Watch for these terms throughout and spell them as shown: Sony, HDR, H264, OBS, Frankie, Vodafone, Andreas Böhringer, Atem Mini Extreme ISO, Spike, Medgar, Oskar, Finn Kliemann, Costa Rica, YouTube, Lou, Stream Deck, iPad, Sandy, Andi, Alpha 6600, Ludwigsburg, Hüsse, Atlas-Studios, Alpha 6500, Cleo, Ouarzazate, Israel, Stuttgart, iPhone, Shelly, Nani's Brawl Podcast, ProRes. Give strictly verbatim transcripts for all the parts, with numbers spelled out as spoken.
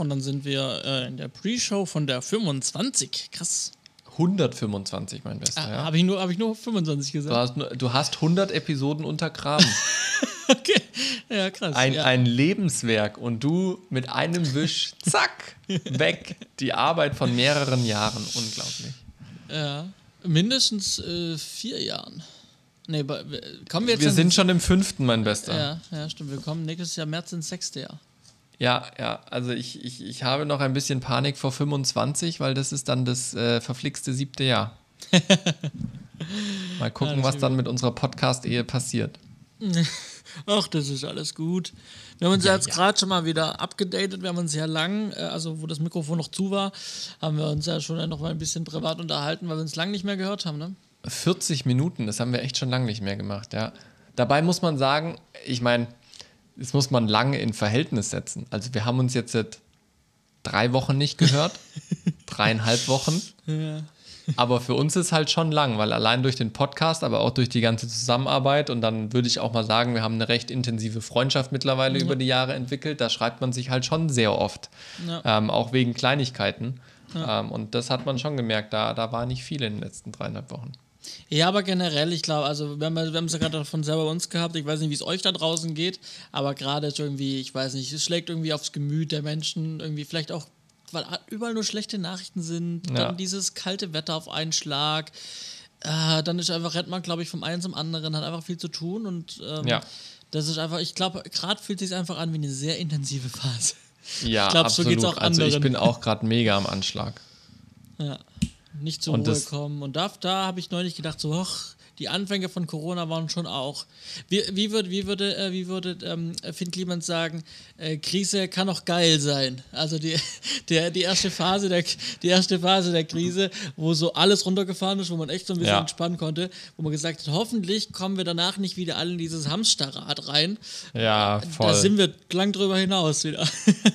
Und dann sind wir äh, in der Pre-Show von der fünfundzwanzig. Krass. hundertfünfundzwanzig, mein Bester. Ah, ja. Habe ich, hab ich nur fünfundzwanzig gesagt. Du hast, nur, du hast hundert Episoden untergraben. Okay. Ja, krass. Ein, ja. ein Lebenswerk und du mit einem Wisch, zack, weg. Die Arbeit von mehreren Jahren. Unglaublich. Ja. Mindestens äh, vier Jahren. Nee, kommen wir jetzt. Wir sind schon im fünften, mein Bester. Ja, ja, stimmt. Wir kommen nächstes Jahr März ins sechste Jahr. Ja, ja, also ich, ich, ich habe noch ein bisschen Panik vor fünfundzwanzig, weil das ist dann das äh, verflixte siebte Jahr. Mal gucken, ja, was dann mit unserer Podcast-Ehe passiert. Ach, das ist alles gut. Wir haben uns ja, ja jetzt ja. gerade schon mal wieder abgedatet. Wir haben uns ja lang, also wo das Mikrofon noch zu war, haben wir uns ja schon noch mal ein bisschen privat unterhalten, weil wir uns lang nicht mehr gehört haben, ne? vierzig Minuten, das haben wir echt schon lange nicht mehr gemacht, ja. Dabei muss man sagen, ich meine, das muss man lange in Verhältnis setzen. Also wir haben uns jetzt seit drei Wochen nicht gehört, dreieinhalb Wochen. Ja. Aber für uns ist halt schon lang, weil allein durch den Podcast, aber auch durch die ganze Zusammenarbeit und dann würde ich auch mal sagen, wir haben eine recht intensive Freundschaft mittlerweile ja. über die Jahre entwickelt. Da schreibt man sich halt schon sehr oft, ja. ähm, auch wegen Kleinigkeiten. Ja. Ähm, und das hat man schon gemerkt, da, da war nicht viel in den letzten dreieinhalb Wochen. Ja, aber generell, ich glaube, also wir haben es ja gerade davon selber bei uns gehabt, ich weiß nicht, wie es euch da draußen geht, aber gerade ist irgendwie, ich weiß nicht, es schlägt irgendwie aufs Gemüt der Menschen, irgendwie vielleicht auch, weil überall nur schlechte Nachrichten sind, ja. dann dieses kalte Wetter auf einen Schlag, äh, dann ist einfach, rennt man, glaube ich, vom einen zum anderen, hat einfach viel zu tun und ähm, ja. das ist einfach, ich glaube, gerade fühlt es sich einfach an wie eine sehr intensive Phase. Ja, ich glaub, absolut, so geht's auch anderen. Also ich bin auch gerade mega am Anschlag. Ja. Nicht zur Ruhe kommen. Und da, da habe ich neulich gedacht, so, ach, die Anfänge von Corona waren schon auch. Wie, wie würde, wie würde, äh, wie würde ähm, Finn Kliemann sagen, äh, Krise kann auch geil sein. Also die, der, die, erste Phase der, die erste Phase der Krise, wo so alles runtergefahren ist, wo man echt so ein bisschen ja. entspannen konnte, wo man gesagt hat, hoffentlich kommen wir danach nicht wieder alle in dieses Hamsterrad rein. Ja, voll. Da sind wir lang drüber hinaus wieder.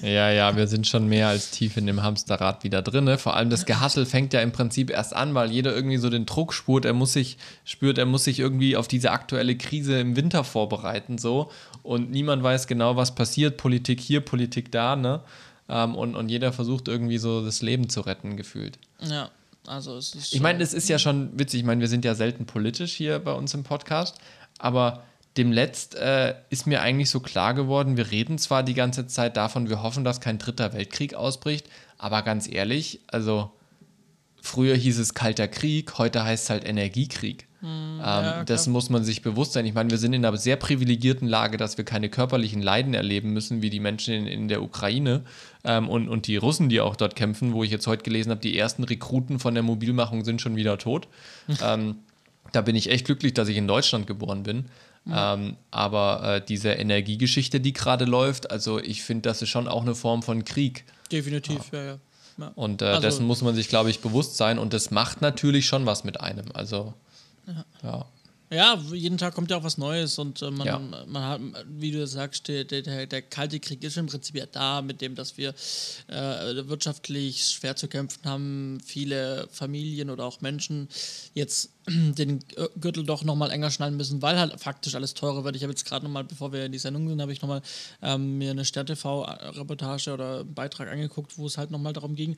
Ja, ja, wir sind schon mehr als tief in dem Hamsterrad wieder drin. Ne? Vor allem das Gehassel fängt ja im Prinzip erst an, weil jeder irgendwie so den Druck spürt, er muss sich spüren, er muss sich irgendwie auf diese aktuelle Krise im Winter vorbereiten, so. Und niemand weiß genau, was passiert. Politik hier, Politik da, ne? Ähm, und, und jeder versucht irgendwie so das Leben zu retten, gefühlt. Ja, also es ist. Ich meine, es ist ja schon witzig. Ich meine, wir sind ja selten politisch hier bei uns im Podcast, aber demletzt äh, ist mir eigentlich so klar geworden, wir reden zwar die ganze Zeit davon, wir hoffen, dass kein dritter Weltkrieg ausbricht, aber ganz ehrlich, also früher hieß es Kalter Krieg, heute heißt es halt Energiekrieg. Ähm, ja, das muss man sich bewusst sein. Ich meine, wir sind in einer sehr privilegierten Lage, dass wir keine körperlichen Leiden erleben müssen, wie die Menschen in, in der Ukraine ähm, und, und die Russen, die auch dort kämpfen, wo ich jetzt heute gelesen habe, die ersten Rekruten von der Mobilmachung sind schon wieder tot. ähm, da bin ich echt glücklich, dass ich in Deutschland geboren bin. Mhm. Ähm, aber äh, diese Energiegeschichte, die gerade läuft, also ich finde, das ist schon auch eine Form von Krieg. Definitiv, ja, ja. ja. ja. Und äh, also, dessen muss man sich, glaube ich, bewusst sein und das macht natürlich schon was mit einem, also Ja. ja, jeden Tag kommt ja auch was Neues und äh, man, ja. man hat, wie du sagst, der, der, der Kalte Krieg ist im Prinzip ja da, mit dem, dass wir äh, wirtschaftlich schwer zu kämpfen haben, viele Familien oder auch Menschen jetzt den Gürtel doch nochmal enger schneiden müssen, weil halt faktisch alles teurer wird. Ich habe jetzt gerade nochmal, bevor wir in die Sendung sind, habe ich nochmal ähm, mir eine Stern-T V-Reportage oder Beitrag angeguckt, wo es halt nochmal darum ging,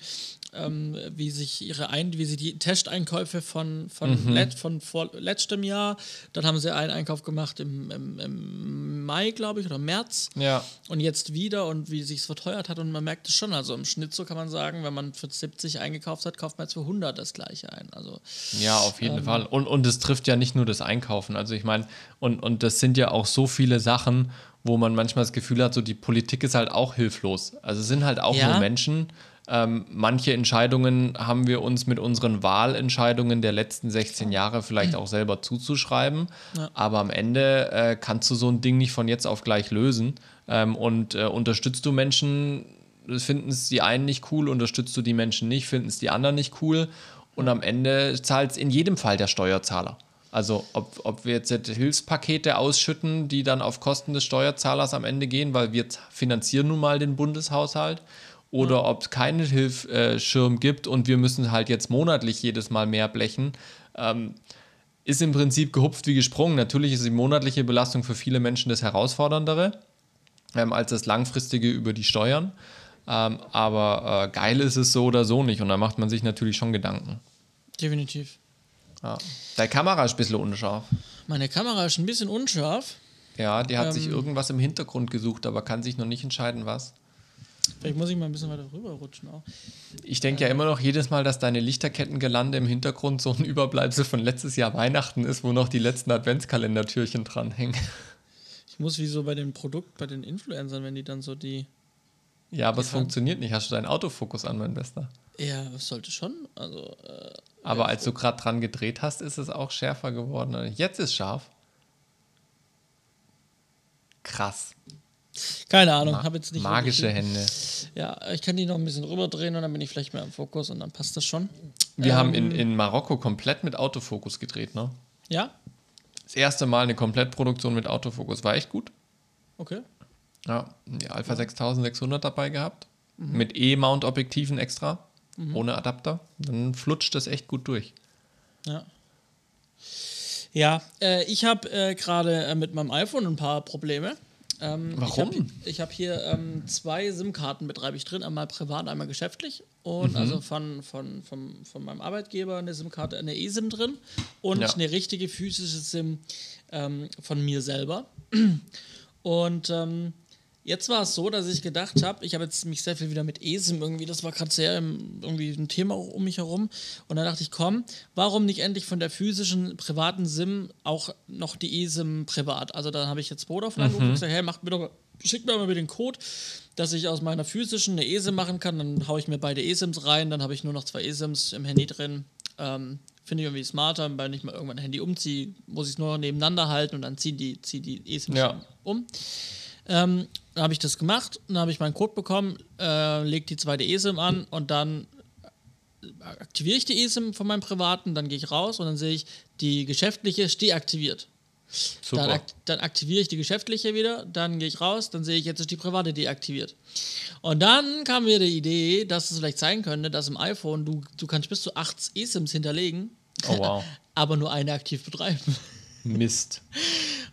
ähm, wie sich ihre ein, wie sie die Testeinkäufe von, von, mhm. Let, von vor, letztem Jahr, dann haben sie einen Einkauf gemacht im, im, im Mai, glaube ich, oder März ja. und jetzt wieder und wie sich es verteuert hat und man merkt es schon, also im Schnitt so kann man sagen, wenn man für siebzig eingekauft hat, kauft man jetzt für hundert das gleiche ein. Also, ja, auf jeden ähm, Fall. Und, und es trifft ja nicht nur das Einkaufen. Also ich meine, und, und das sind ja auch so viele Sachen, wo man manchmal das Gefühl hat, so die Politik ist halt auch hilflos. Also es sind halt auch ja. nur Menschen. Ähm, manche Entscheidungen haben wir uns mit unseren Wahlentscheidungen der letzten sechzehn Jahre vielleicht auch selber zuzuschreiben. Ja. Aber am Ende äh, kannst du so ein Ding nicht von jetzt auf gleich lösen. Ähm, und äh, unterstützt du Menschen, finden es die einen nicht cool, unterstützt du die Menschen nicht, finden es die anderen nicht cool. Und am Ende zahlt es in jedem Fall der Steuerzahler. Also ob, ob wir jetzt Hilfspakete ausschütten, die dann auf Kosten des Steuerzahlers am Ende gehen, weil wir finanzieren nun mal den Bundeshaushalt, oder ja. ob es keinen Hilfsschirm gibt und wir müssen halt jetzt monatlich jedes Mal mehr blechen, ähm, ist im Prinzip gehupft wie gesprungen. Natürlich ist die monatliche Belastung für viele Menschen das Herausforderndere ähm, als das Langfristige über die Steuern. Ähm, aber äh, geil ist es so oder so nicht. Und da macht man sich natürlich schon Gedanken. Definitiv. Ja. Deine Kamera ist ein bisschen unscharf. Meine Kamera ist ein bisschen unscharf. Ja, die hat ähm, sich irgendwas im Hintergrund gesucht, aber kann sich noch nicht entscheiden, was. Vielleicht muss ich mal ein bisschen weiter rüberrutschen auch. Ich denke äh, ja immer noch jedes Mal, dass deine Lichterkettengelande im Hintergrund so ein Überbleibsel von letztes Jahr Weihnachten ist, wo noch die letzten Adventskalendertürchen dranhängen. Ich muss wie so bei den Produkten, bei den Influencern, wenn die dann so die... Ja, aber es funktioniert nicht. Hast du deinen Autofokus an, mein Bester? Ja, das sollte schon. Also, äh, aber als du gerade dran gedreht hast, ist es auch schärfer geworden. Jetzt ist scharf. Krass. Keine Ahnung. Ma- hab jetzt nicht magische Hände. Ja, ich kann die noch ein bisschen rüberdrehen und dann bin ich vielleicht mehr im Fokus und dann passt das schon. Wir ähm, haben in, in Marokko komplett mit Autofokus gedreht, ne? Ja. Das erste Mal eine Komplettproduktion mit Autofokus. War echt gut. Okay. Ja, die Alpha sechstausendsechshundert dabei gehabt. Mhm. Mit E-Mount-Objektiven extra. Mhm. Ohne Adapter. Dann flutscht das echt gut durch. Ja. Ja, äh, ich habe äh, gerade äh, mit meinem iPhone ein paar Probleme. Ähm, Warum? Ich habe hab hier ähm, zwei SIM-Karten betreibe ich drin. Einmal privat, einmal geschäftlich. Und mhm. also von, von, von, von meinem Arbeitgeber eine SIM-Karte, eine E-SIM drin. Und ja. eine richtige physische SIM ähm, von mir selber. Und ähm, jetzt war es so, dass ich gedacht habe, ich habe jetzt mich sehr viel wieder mit E S I M irgendwie, das war gerade sehr im, irgendwie ein Thema um mich herum. Und dann dachte ich, komm, warum nicht endlich von der physischen, privaten SIM auch noch die E S I M privat? Also dann habe ich jetzt Vodafone angerufen mhm. und gesagt, hey, macht mir doch, schickt mir mal den Code, dass ich aus meiner physischen eine E S I M machen kann. Dann haue ich mir beide E S I Ms rein, dann habe ich nur noch zwei E S I Ms im Handy drin. Ähm, Finde ich irgendwie smarter, weil ich mal irgendwann ein Handy umziehe, muss ich es nur noch nebeneinander halten und dann ziehen die, zieh die E S I Ms ja. um. Ähm, dann habe ich das gemacht, dann habe ich meinen Code bekommen, äh, lege die zweite E S I M an und dann aktiviere ich die E S I M von meinem privaten, dann gehe ich raus und dann sehe ich, die geschäftliche ist deaktiviert. Super. Dann, akt- dann aktiviere ich die geschäftliche wieder, dann gehe ich raus, dann sehe ich, jetzt ist die private deaktiviert. Und dann kam mir die Idee, dass es vielleicht sein könnte, dass im iPhone du, du kannst bis zu acht E S I Ms hinterlegen, oh, wow. aber nur eine aktiv betreiben. Mist.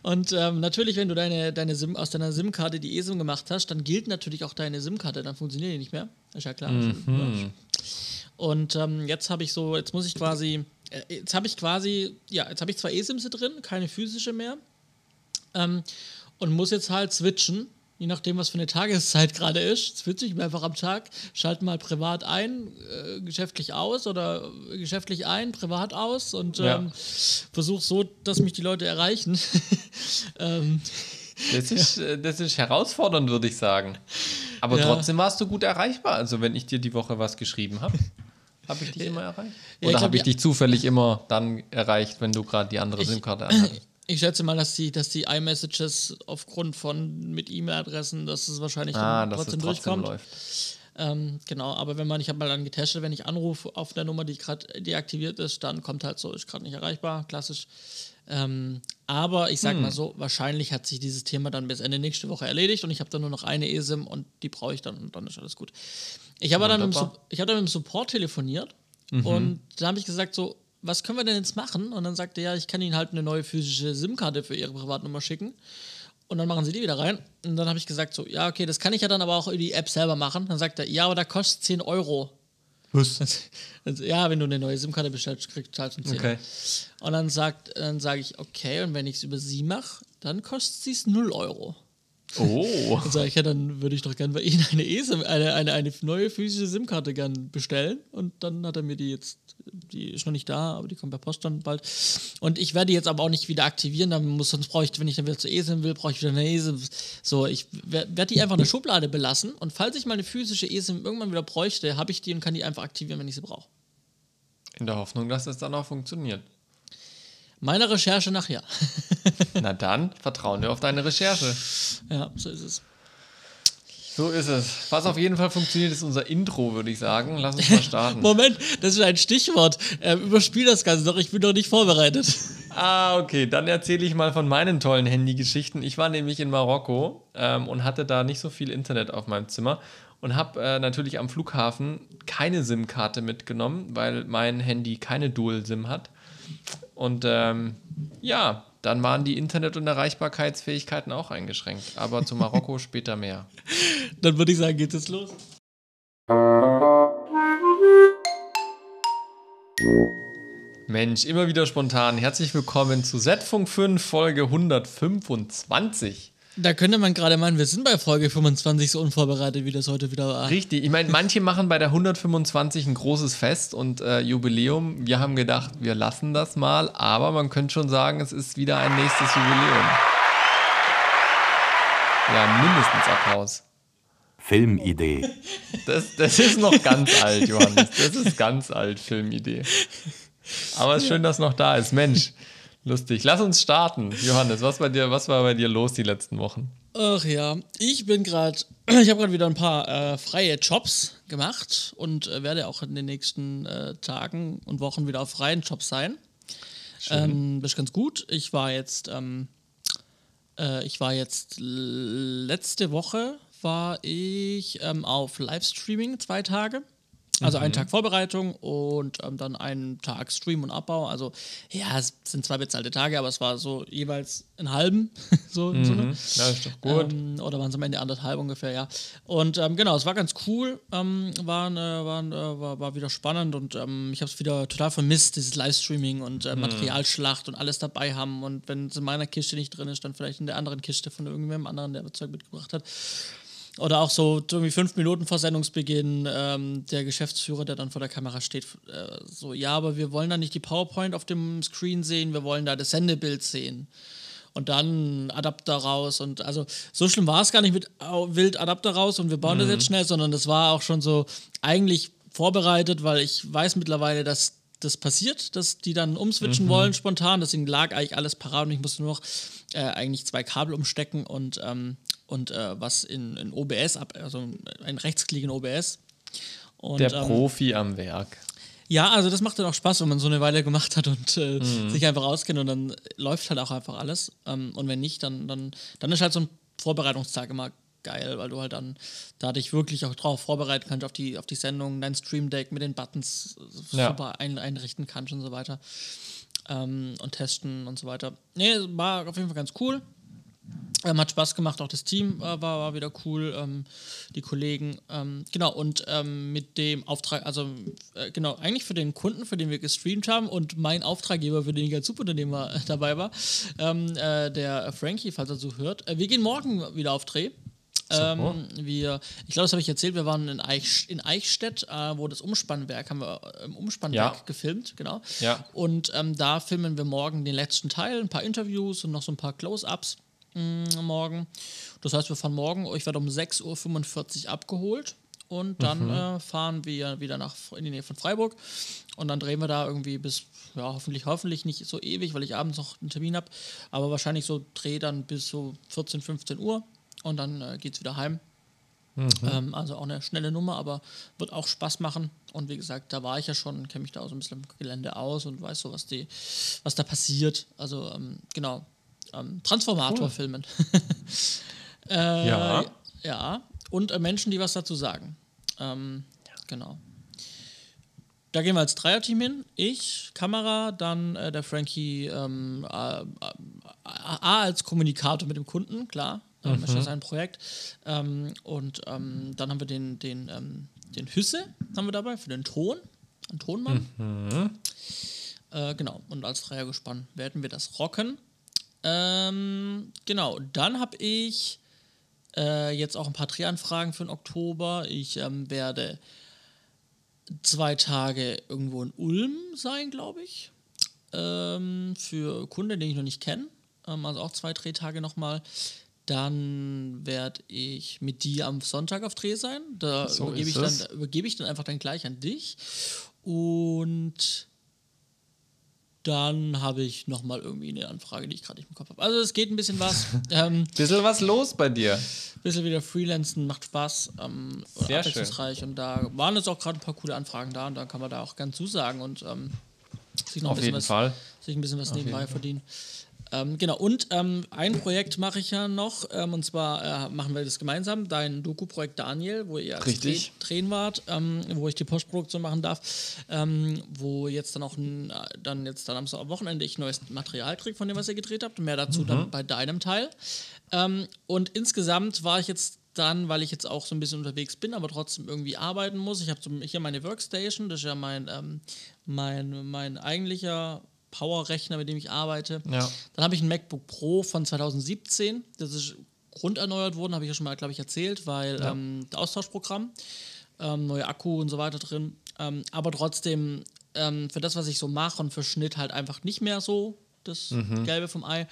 Und ähm, natürlich, wenn du deine, deine SIM, aus deiner SIM-Karte die E S I M gemacht hast, dann gilt natürlich auch deine SIM-Karte, dann funktioniert die nicht mehr. Ist ja klar. Mhm. Und ähm, jetzt habe ich so, jetzt muss ich quasi, äh, jetzt habe ich quasi, ja, jetzt habe ich zwei E S I Ms drin, keine physische mehr. Ähm, und muss jetzt halt switchen, je nachdem, was für eine Tageszeit gerade ist. Switche ich mir einfach am Tag, schalte mal privat ein, äh, geschäftlich aus oder geschäftlich ein, privat aus und ähm, ja. versuche so, dass mich die Leute erreichen. ähm, das, ist, ja. das ist herausfordernd, würde ich sagen. Aber ja. trotzdem warst du gut erreichbar. Also wenn ich dir die Woche was geschrieben habe. Habe ich dich immer erreicht? Oder ja, habe ich dich zufällig immer dann erreicht, wenn du gerade die andere ich, SIM-Karte anhattest? Ich schätze mal, dass die, dass die iMessages aufgrund von mit E-Mail-Adressen, dass es wahrscheinlich ah, dann trotzdem, dass es trotzdem durchkommt. Läuft. Ähm, genau, aber wenn man, ich habe mal dann getestet, wenn ich anrufe auf der Nummer, die gerade deaktiviert ist, dann kommt halt so, ist gerade nicht erreichbar, klassisch. Ähm, aber ich sag hm. mal so, wahrscheinlich hat sich dieses Thema dann bis Ende nächste Woche erledigt und ich habe dann nur noch eine eSIM und die brauche ich dann und dann ist alles gut. Ich habe dann, Su- hab dann mit dem Support telefoniert mhm. und da habe ich gesagt so, was können wir denn jetzt machen? Und dann sagte er, ja, ich kann Ihnen halt eine neue physische SIM-Karte für Ihre Privatnummer schicken und dann machen Sie die wieder rein. Und dann habe ich gesagt so, ja, okay, das kann ich ja dann aber auch über die App selber machen. Dann sagt er, ja, aber da kostet zehn Euro. Was? Ja, wenn du eine neue SIM-Karte bestellst, kriegst du halt schon zehn. Okay. Und dann sagt, dann sage ich, okay, und wenn ich es über sie mache, dann kostet sie es null Euro. Oh. Dann sage ich, ja, dann würde ich doch gerne bei Ihnen eine, E-SIM, eine, eine, eine neue physische SIM-Karte gern bestellen. Und dann hat er mir die jetzt, die ist noch nicht da, aber die kommt per Post dann bald. Und ich werde die jetzt aber auch nicht wieder aktivieren, dann muss, sonst brauche ich, wenn ich dann wieder zur E S I M will, brauche ich wieder eine E S I M. So, ich werde die einfach in der Schublade belassen und falls ich mal eine physische E S I M irgendwann wieder bräuchte, habe ich die und kann die einfach aktivieren, wenn ich sie brauche. In der Hoffnung, dass das dann auch funktioniert. Meiner Recherche nach, ja. Na dann, vertrauen wir auf deine Recherche. Ja, so ist es. So ist es. Was auf jeden Fall funktioniert, ist unser Intro, würde ich sagen. Lass uns mal starten. Moment, das ist ein Stichwort. Ähm, überspiel das Ganze doch, ich bin doch nicht vorbereitet. Ah, okay, dann erzähle ich mal von meinen tollen Handygeschichten. Ich war nämlich in Marokko ähm, und hatte da nicht so viel Internet auf meinem Zimmer und habe äh, natürlich am Flughafen keine SIM-Karte mitgenommen, weil mein Handy keine Dual-SIM hat. Und ähm, ja, dann waren die Internet- und Erreichbarkeitsfähigkeiten auch eingeschränkt. Aber zu Marokko später mehr. Dann würde ich sagen, geht es los. Mensch, immer wieder spontan. Herzlich willkommen zu Z-Funk fünf, Folge hundertfünfundzwanzig. Da könnte man gerade meinen, wir sind bei Folge fünfundzwanzig so unvorbereitet, wie das heute wieder war. Richtig, ich meine, manche machen bei der hundertfünfundzwanzig ein großes Fest und äh, Jubiläum. Wir haben gedacht, wir lassen das mal, aber man könnte schon sagen, es ist wieder ein nächstes Jubiläum. Ja, mindestens Applaus. Filmidee. Das, das ist noch ganz alt, Johannes. Das ist ganz alt, Filmidee. Aber es ist schön, dass noch da ist. Mensch, lustig. Lass uns starten. Johannes, was, bei dir, was war bei dir los die letzten Wochen? Ach ja, ich bin gerade, ich habe gerade wieder ein paar äh, freie Jobs gemacht und äh, werde auch in den nächsten äh, Tagen und Wochen wieder auf freien Jobs sein. Ähm, das ist ganz gut. Ich war jetzt, ähm, äh, ich war jetzt letzte Woche war ich ähm, auf Livestreaming zwei Tage. Also einen Tag Vorbereitung und ähm, dann einen Tag Stream und Abbau. Also ja, es sind zwei bezahlte Tage, aber es war so jeweils einen halben. so, mhm. so eine, ja, ist doch gut. Ähm, oder waren es am Ende anderthalb ungefähr, ja. Und ähm, genau, es war ganz cool, ähm, war, äh, war, äh, war, war wieder spannend und ähm, ich habe es wieder total vermisst, dieses Livestreaming und äh, Materialschlacht und alles dabei haben. Und wenn es in meiner Kiste nicht drin ist, dann vielleicht in der anderen Kiste von irgendwem anderen, der Zeug mitgebracht hat. Oder auch so irgendwie fünf Minuten vor Sendungsbeginn ähm, der Geschäftsführer, der dann vor der Kamera steht, äh, so, ja, aber wir wollen da nicht die PowerPoint auf dem Screen sehen, wir wollen da das Sendebild sehen. Und dann Adapter raus und also so schlimm war es gar nicht mit wild Adapter raus und wir bauen mhm. das jetzt schnell, sondern das war auch schon so eigentlich vorbereitet, weil ich weiß mittlerweile, dass das passiert, dass die dann umswitchen mhm. wollen spontan, deswegen lag eigentlich alles parat und ich musste nur noch äh, eigentlich zwei Kabel umstecken und ähm, und äh, was in, in O B S, ab, also ein Rechtsklick in O B S. Und, der ähm, Profi am Werk. Ja, also das macht dann auch Spaß, wenn man so eine Weile gemacht hat und äh, mhm. sich einfach auskennt und dann läuft halt auch einfach alles. Ähm, und wenn nicht, dann, dann, dann ist halt so ein Vorbereitungstag immer geil, weil du halt dann da dich wirklich auch drauf vorbereiten kannst, auf die, auf die Sendung, dein Stream Deck mit den Buttons ja. super ein, einrichten kannst und so weiter. Ähm, und testen und so weiter. Nee, war auf jeden Fall ganz cool. Ähm, hat Spaß gemacht, auch das Team äh, war, war wieder cool, ähm, die Kollegen. Ähm, genau, und ähm, mit dem Auftrag, also äh, genau, eigentlich für den Kunden, für den wir gestreamt haben und mein Auftraggeber, für den ich als Subunternehmer äh, dabei war, ähm, äh, der Frankie, falls er so hört. Äh, wir gehen morgen wieder auf Dreh. Ähm, wir, ich glaube, das habe ich erzählt, wir waren in, Eich, in Eichstätt, äh, wo das Umspannwerk, haben wir im Umspannwerk ja. gefilmt, genau. Ja. Und ähm, da filmen wir morgen den letzten Teil, ein paar Interviews und noch so ein paar Close-Ups. Morgen. Das heißt, wir fahren morgen, ich werde um sechs Uhr fünfundvierzig abgeholt und dann mhm. äh, fahren wir wieder nach, in die Nähe von Freiburg und dann drehen wir da irgendwie bis, ja, hoffentlich, hoffentlich nicht so ewig, weil ich abends noch einen Termin habe, aber wahrscheinlich so dreh dann bis so vierzehn, fünfzehn Uhr und dann äh, geht's wieder heim. Mhm. Ähm, also auch eine schnelle Nummer, aber wird auch Spaß machen und wie gesagt, da war ich ja schon, kenne mich da auch so ein bisschen im Gelände aus und weiß so, was, die, was da passiert. Also ähm, genau. Transformator cool. filmen. äh, ja. Ja. Und äh, Menschen, die was dazu sagen. Ähm, ja. Genau. Da gehen wir als Dreierteam hin. Ich, Kamera, dann äh, der Frankie ähm, äh, äh, A als Kommunikator mit dem Kunden, klar. Ähm, mhm. Ist das ein Projekt. Ähm, und ähm, dann haben wir den, den, ähm, den Hüsse haben wir dabei für den Ton. Ein Tonmann. Mhm. Äh, genau. Und als Dreiergespann werden wir das rocken. Ähm, genau, dann habe ich äh, jetzt auch ein paar Drehanfragen für den Oktober. Ich ähm, werde zwei Tage irgendwo in Ulm sein, glaube ich, ähm, für Kunden, den ich noch nicht kenne. Ähm, also auch zwei Drehtage nochmal. Dann werde ich mit dir am Sonntag auf Dreh sein. Da so übergebe ich dann, übergebe ich dann einfach dann gleich an dich. Und dann habe ich nochmal irgendwie eine Anfrage, die ich gerade nicht im Kopf habe. Also es geht ein bisschen was. Ähm, bisschen was los bei dir. Ein bisschen wieder Freelancen, macht Spaß. Ähm, Sehr schön. Und da waren jetzt auch gerade ein paar coole Anfragen da und dann kann man da auch gern zusagen und ähm, sich noch ein bisschen was, sich ein bisschen was nebenbei verdienen. Ähm, genau, und ähm, ein Projekt mache ich ja noch, ähm, und zwar äh, machen wir das gemeinsam, dein Doku-Projekt Daniel, wo ihr als Tränen wart, ähm, wo ich die Postproduktion machen darf, ähm, wo jetzt dann auch n, dann jetzt dann am Wochenende ich neues Material kriege, von dem, was ihr gedreht habt, mehr dazu mhm. dann bei deinem Teil. Ähm, und insgesamt war ich jetzt dann, weil ich jetzt auch so ein bisschen unterwegs bin, aber trotzdem irgendwie arbeiten muss. Ich habe so hier meine Workstation, das ist ja mein, ähm, mein, mein eigentlicher Power-Rechner, mit dem ich arbeite. Ja. Dann habe ich ein MacBook Pro von zwanzig siebzehn, das ist grunderneuert worden, habe ich ja schon mal, glaube ich, erzählt, weil ja. ähm, das Austauschprogramm, ähm, neuer Akku und so weiter drin, ähm, aber trotzdem ähm, für das, was ich so mache und für Schnitt halt einfach nicht mehr so das mhm. Gelbe vom Ei,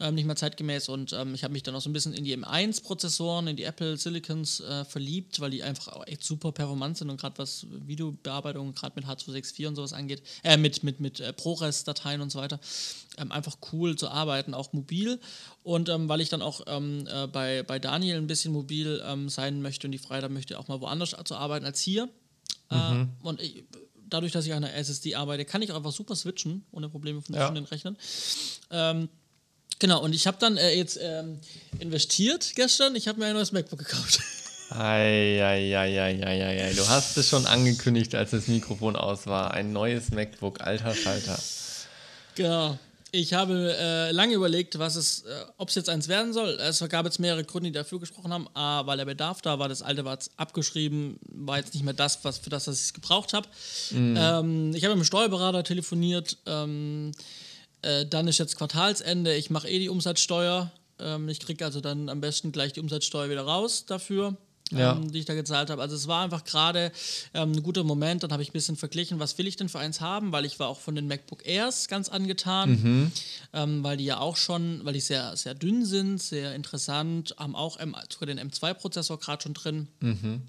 ähm, nicht mehr zeitgemäß, und ähm, ich habe mich dann auch so ein bisschen in die M eins Prozessoren, in die Apple Silicons äh, verliebt, weil die einfach auch echt super performant sind und gerade was Videobearbeitung, gerade mit H zwei sechs vier und sowas angeht, äh, mit, mit, mit äh, ProRes-Dateien und so weiter, ähm, einfach cool zu arbeiten, auch mobil, und ähm, weil ich dann auch ähm, äh, bei, bei Daniel ein bisschen mobil ähm, sein möchte und die Freiheit möchte, auch mal woanders zu arbeiten als hier, äh, mhm. und ich, dadurch, dass ich an der S S D arbeite, kann ich auch einfach super switchen, ohne Probleme von, ja. von den Rechnern. Ähm, genau, und ich habe dann äh, jetzt ähm, investiert gestern. Ich habe mir ein neues MacBook gekauft. Eieieiei, du hast es schon angekündigt, als das Mikrofon aus war. Ein neues MacBook, alter Schalter. Genau. Ich habe äh, lange überlegt, was es, äh, ob es jetzt eins werden soll. Es gab jetzt mehrere Gründe, die dafür gesprochen haben. A, weil der Bedarf da war, das alte war jetzt abgeschrieben, war jetzt nicht mehr das, was für das, was ich es gebraucht habe. Mhm. Ähm, ich habe mit dem Steuerberater telefoniert. Ähm, äh, dann ist jetzt Quartalsende. Ich mache eh die Umsatzsteuer. Ähm, ich kriege also dann am besten gleich die Umsatzsteuer wieder raus dafür. Ja. Ähm, die ich da gezahlt habe. Also es war einfach gerade ähm, ein guter Moment. Dann habe ich ein bisschen verglichen, was will ich denn für eins haben, weil ich war auch von den MacBook Airs ganz angetan, mhm. ähm, weil die ja auch schon, weil die sehr, sehr dünn sind, sehr interessant, haben auch M, sogar den M zwei Prozessor gerade schon drin. Mhm.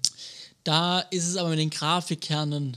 Da ist es aber mit den Grafikkernen,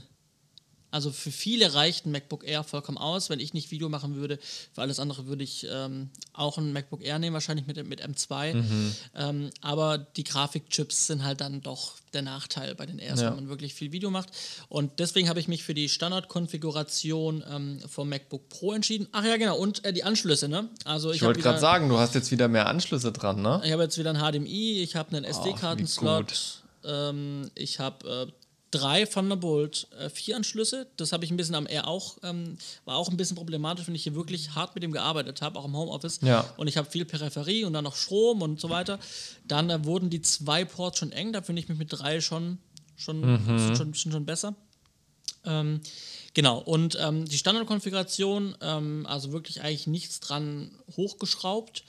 also für viele reicht ein MacBook Air vollkommen aus. Wenn ich nicht Video machen würde, für alles andere würde ich ähm, auch ein MacBook Air nehmen, wahrscheinlich mit, mit M zwei. Mhm. Ähm, aber die Grafikchips sind halt dann doch der Nachteil bei den Airs, ja. wenn man wirklich viel Video macht. Und deswegen habe ich mich für die Standardkonfiguration ähm, vom MacBook Pro entschieden. Ach ja, genau. Und äh, die Anschlüsse, ne? Also ich ich wollte gerade sagen, du hast jetzt wieder mehr Anschlüsse dran, ne? Ich habe jetzt wieder ein H D M I, ich habe einen S D-Kartenslot, ähm, ich habe... Äh, Drei Thunderbolt, äh, vier Anschlüsse. Das habe ich ein bisschen am Air auch, ähm, war auch ein bisschen problematisch, wenn ich hier wirklich hart mit dem gearbeitet habe, auch im Homeoffice. Ja. Und ich habe viel Peripherie und dann noch Strom und so weiter. Dann äh, wurden die zwei Ports schon eng, da finde ich mich mit drei schon, schon, mhm. schon, schon, schon besser. Ähm, genau, und ähm, die Standardkonfiguration, ähm, also wirklich eigentlich nichts dran hochgeschraubt.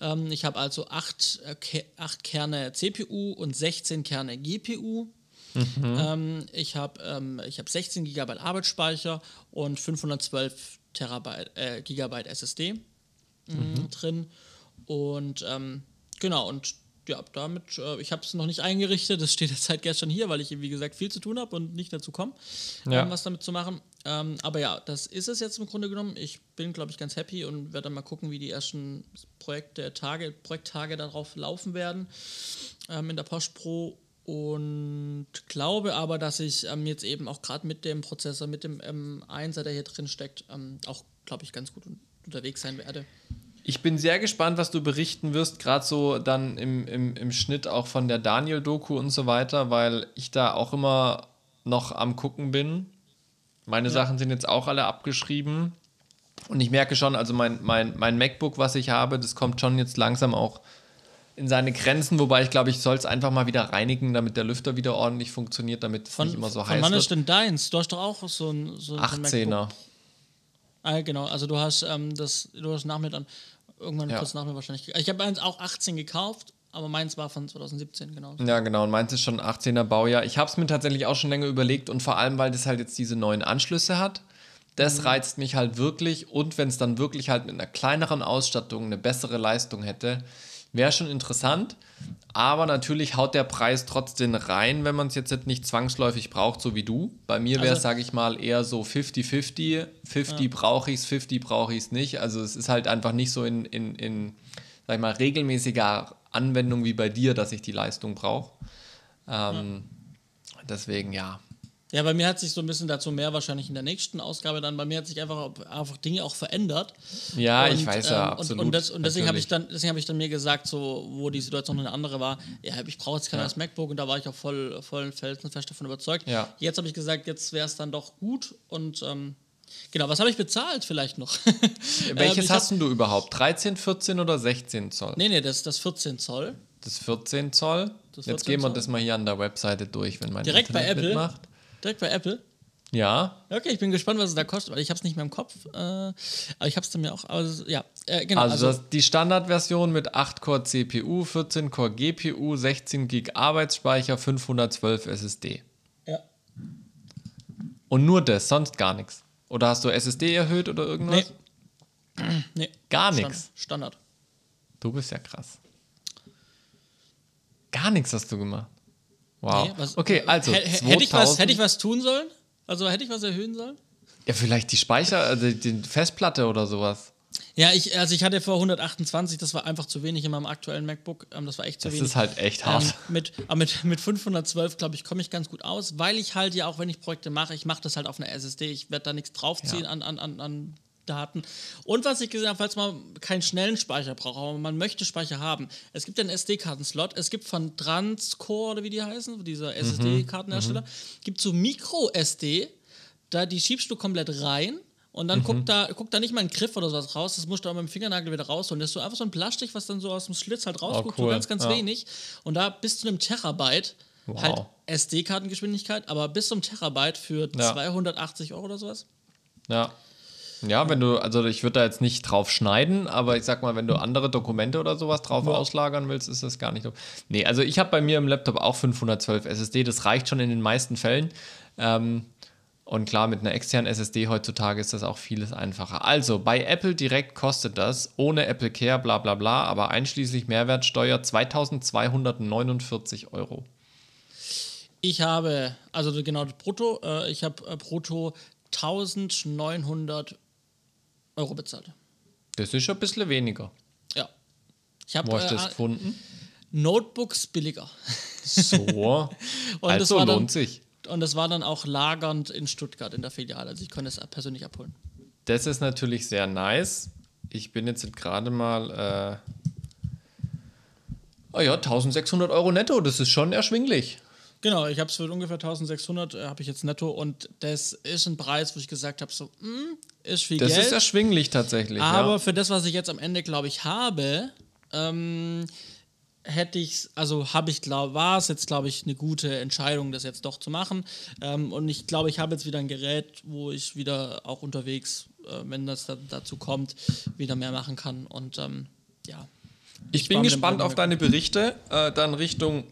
Ähm, ich habe also acht, äh, Ke- acht Kerne C P U und sechzehn Kerne G P U. Mhm. Ähm, ich habe ähm, hab sechzehn Gigabyte Arbeitsspeicher und fünfhundertzwölf Terabyte, äh, Gigabyte S S D mh, mhm. drin. Und ähm, genau, und ja, damit, äh, ich habe es noch nicht eingerichtet, das steht jetzt halt gestern hier, weil ich, wie gesagt, viel zu tun habe und nicht dazu komme, ja. ähm, was damit zu machen. Ähm, aber ja, das ist es jetzt im Grunde genommen. Ich bin, glaube ich, ganz happy und werde dann mal gucken, wie die ersten Projekte, Tage, Projekttage darauf laufen werden ähm, in der Post Pro. Und glaube aber, dass ich ähm, jetzt eben auch gerade mit dem Prozessor, mit dem M eins, der hier drin steckt, ähm, auch, glaube ich, ganz gut un- unterwegs sein werde. Ich bin sehr gespannt, was du berichten wirst, gerade so dann im, im, im Schnitt auch von der Daniel-Doku und so weiter, weil ich da auch immer noch am Gucken bin. Meine ja. Sachen sind jetzt auch alle abgeschrieben. Und ich merke schon, also mein, mein, mein MacBook, was ich habe, das kommt schon jetzt langsam auch in seine Grenzen, wobei ich glaube, ich soll es einfach mal wieder reinigen, damit der Lüfter wieder ordentlich funktioniert, damit es nicht immer so heiß wird. Von wann ist denn deins? Du hast doch auch so ein, so achtzehner. Ah, genau, also du hast ähm, das, du hast nach mir dann irgendwann ja. kurz nach mir wahrscheinlich. Ich habe eins auch achtzehn gekauft, aber meins war von zwanzig siebzehn, genau. Ja, genau, und meins ist schon achtzehner Baujahr. Ich habe es mir tatsächlich auch schon länger überlegt und vor allem, weil das halt jetzt diese neuen Anschlüsse hat. Das mhm. reizt mich halt wirklich, und wenn es dann wirklich halt mit einer kleineren Ausstattung eine bessere Leistung hätte, wäre schon interessant, aber natürlich haut der Preis trotzdem rein, wenn man es jetzt nicht zwangsläufig braucht, so wie du. Bei mir wäre es, also, sage ich mal, eher so fünfzig fünfzig. fünfzig ja. brauche ich es, fünfzig brauche ich es nicht. Also es ist halt einfach nicht so in, in, in, sag ich mal, regelmäßiger Anwendung wie bei dir, dass ich die Leistung brauche. Ähm, ja. Deswegen, ja. Ja, bei mir hat sich so ein bisschen dazu mehr wahrscheinlich in der nächsten Ausgabe dann, bei mir hat sich einfach, einfach Dinge auch verändert. Ja, und ich weiß ja, ähm, absolut. Und, und, das, und deswegen habe ich dann, deswegen habe ich dann mir gesagt, so, wo die Situation eine andere war, ja, ich brauche jetzt kein ja. neues MacBook, und da war ich auch voll, voll felsenfest davon überzeugt. Ja. Jetzt habe ich gesagt, jetzt wäre es dann doch gut, und ähm, genau, was habe ich bezahlt vielleicht noch? Welches ähm, hast hab, du überhaupt? dreizehn, vierzehn oder sechzehn Zoll? Nee, nee, das, das vierzehn Zoll. das vierzehn Zoll. Das vierzehn Jetzt gehen wir Zoll. Das mal hier an der Webseite durch, wenn man direkt Internet bei Apple mitmacht. Direkt bei Apple? Ja. Okay, ich bin gespannt, was es da kostet, weil ich habe es nicht mehr im Kopf. Äh, aber ich habe es dann mir auch. Also, ja, äh, genau, also, also das, die Standardversion mit acht Core C P U, vierzehn Core G P U, sechzehn Gig Arbeitsspeicher, fünfhundertzwölf S S D. Ja. Und nur das, sonst gar nichts. Oder hast du S S D erhöht oder irgendwas? Nee. nee. Gar nichts. Standard. Du bist ja krass. Gar nichts hast du gemacht. Wow. Nee, was, okay, also. Hätte ich, was, hätte ich was tun sollen? Also hätte ich was erhöhen sollen? Ja, vielleicht die Speicher, also die Festplatte oder sowas. Ja, ich, also ich hatte vor hundertachtundzwanzig, das war einfach zu wenig in meinem aktuellen MacBook. Das war echt zu das wenig. Das ist halt echt hart. Ähm, mit, aber mit, mit fünfhundertzwölf, glaube ich, komme ich ganz gut aus, weil ich halt ja auch, wenn ich Projekte mache, ich mache das halt auf einer S S D. Ich werde da nichts draufziehen ja. an, an, an, an Daten. Und was ich gesehen habe, falls man keinen schnellen Speicher braucht, aber man möchte Speicher haben. Es gibt einen S D-Kartenslot, es gibt von Transcore, oder wie die heißen, dieser S S D-Kartenhersteller, mhm. gibt so Micro-S D, da die schiebst du komplett rein und dann mhm. guckt, da, guckt da nicht mal ein Griff oder sowas raus, das musst du auch mit dem Fingernagel wieder rausholen. Das ist so einfach so ein Plastik, was dann so aus dem Schlitz halt rausguckt, oh, cool. so ganz, ganz ja. wenig. Und da bis zu einem Terabyte wow. halt S D-Kartengeschwindigkeit, aber bis zum Terabyte für ja. zweihundertachtzig Euro oder sowas. Ja. Ja, wenn du, also ich würde da jetzt nicht drauf schneiden, aber ich sag mal, wenn du andere Dokumente oder sowas drauf ja. auslagern willst, ist das gar nicht so. Nee, also ich habe bei mir im Laptop auch fünfhundertzwölf S S D, das reicht schon in den meisten Fällen. Ähm, und klar, mit einer externen S S D heutzutage ist das auch vieles einfacher. Also bei Apple direkt kostet das, ohne Apple Care, bla bla bla, aber einschließlich Mehrwertsteuer zweitausendzweihundertneunundvierzig Euro. Ich habe, also genau, brutto, äh, ich habe äh, brutto eintausendneunhundert Euro bezahlt. Das ist schon ein bisschen weniger. Ja. Ich habe äh, das gefunden? Notebooks billiger. So. Und also das war dann, lohnt sich. Und das war dann auch lagernd in Stuttgart in der Filiale. Also ich konnte es persönlich abholen. Das ist natürlich sehr nice. Ich bin jetzt gerade mal äh, oh ja, eintausendsechshundert Euro netto. Das ist schon erschwinglich. Genau, ich habe es für ungefähr eintausendsechshundert, äh, habe ich jetzt netto und das ist ein Preis, wo ich gesagt habe, so, mh, ist viel das Geld. Das ist erschwinglich tatsächlich. Aber ja. für das, was ich jetzt am Ende, glaube ich, habe, ähm, hätte ich, also habe ich, glaube, war es jetzt, glaube ich, eine gute Entscheidung, das jetzt doch zu machen. Ähm, und ich glaube, ich habe jetzt wieder ein Gerät, wo ich wieder auch unterwegs, äh, wenn das da, dazu kommt, wieder mehr machen kann. Und ähm, ja. Ich, ich bin gespannt auf deine Berichte, äh, dann Richtung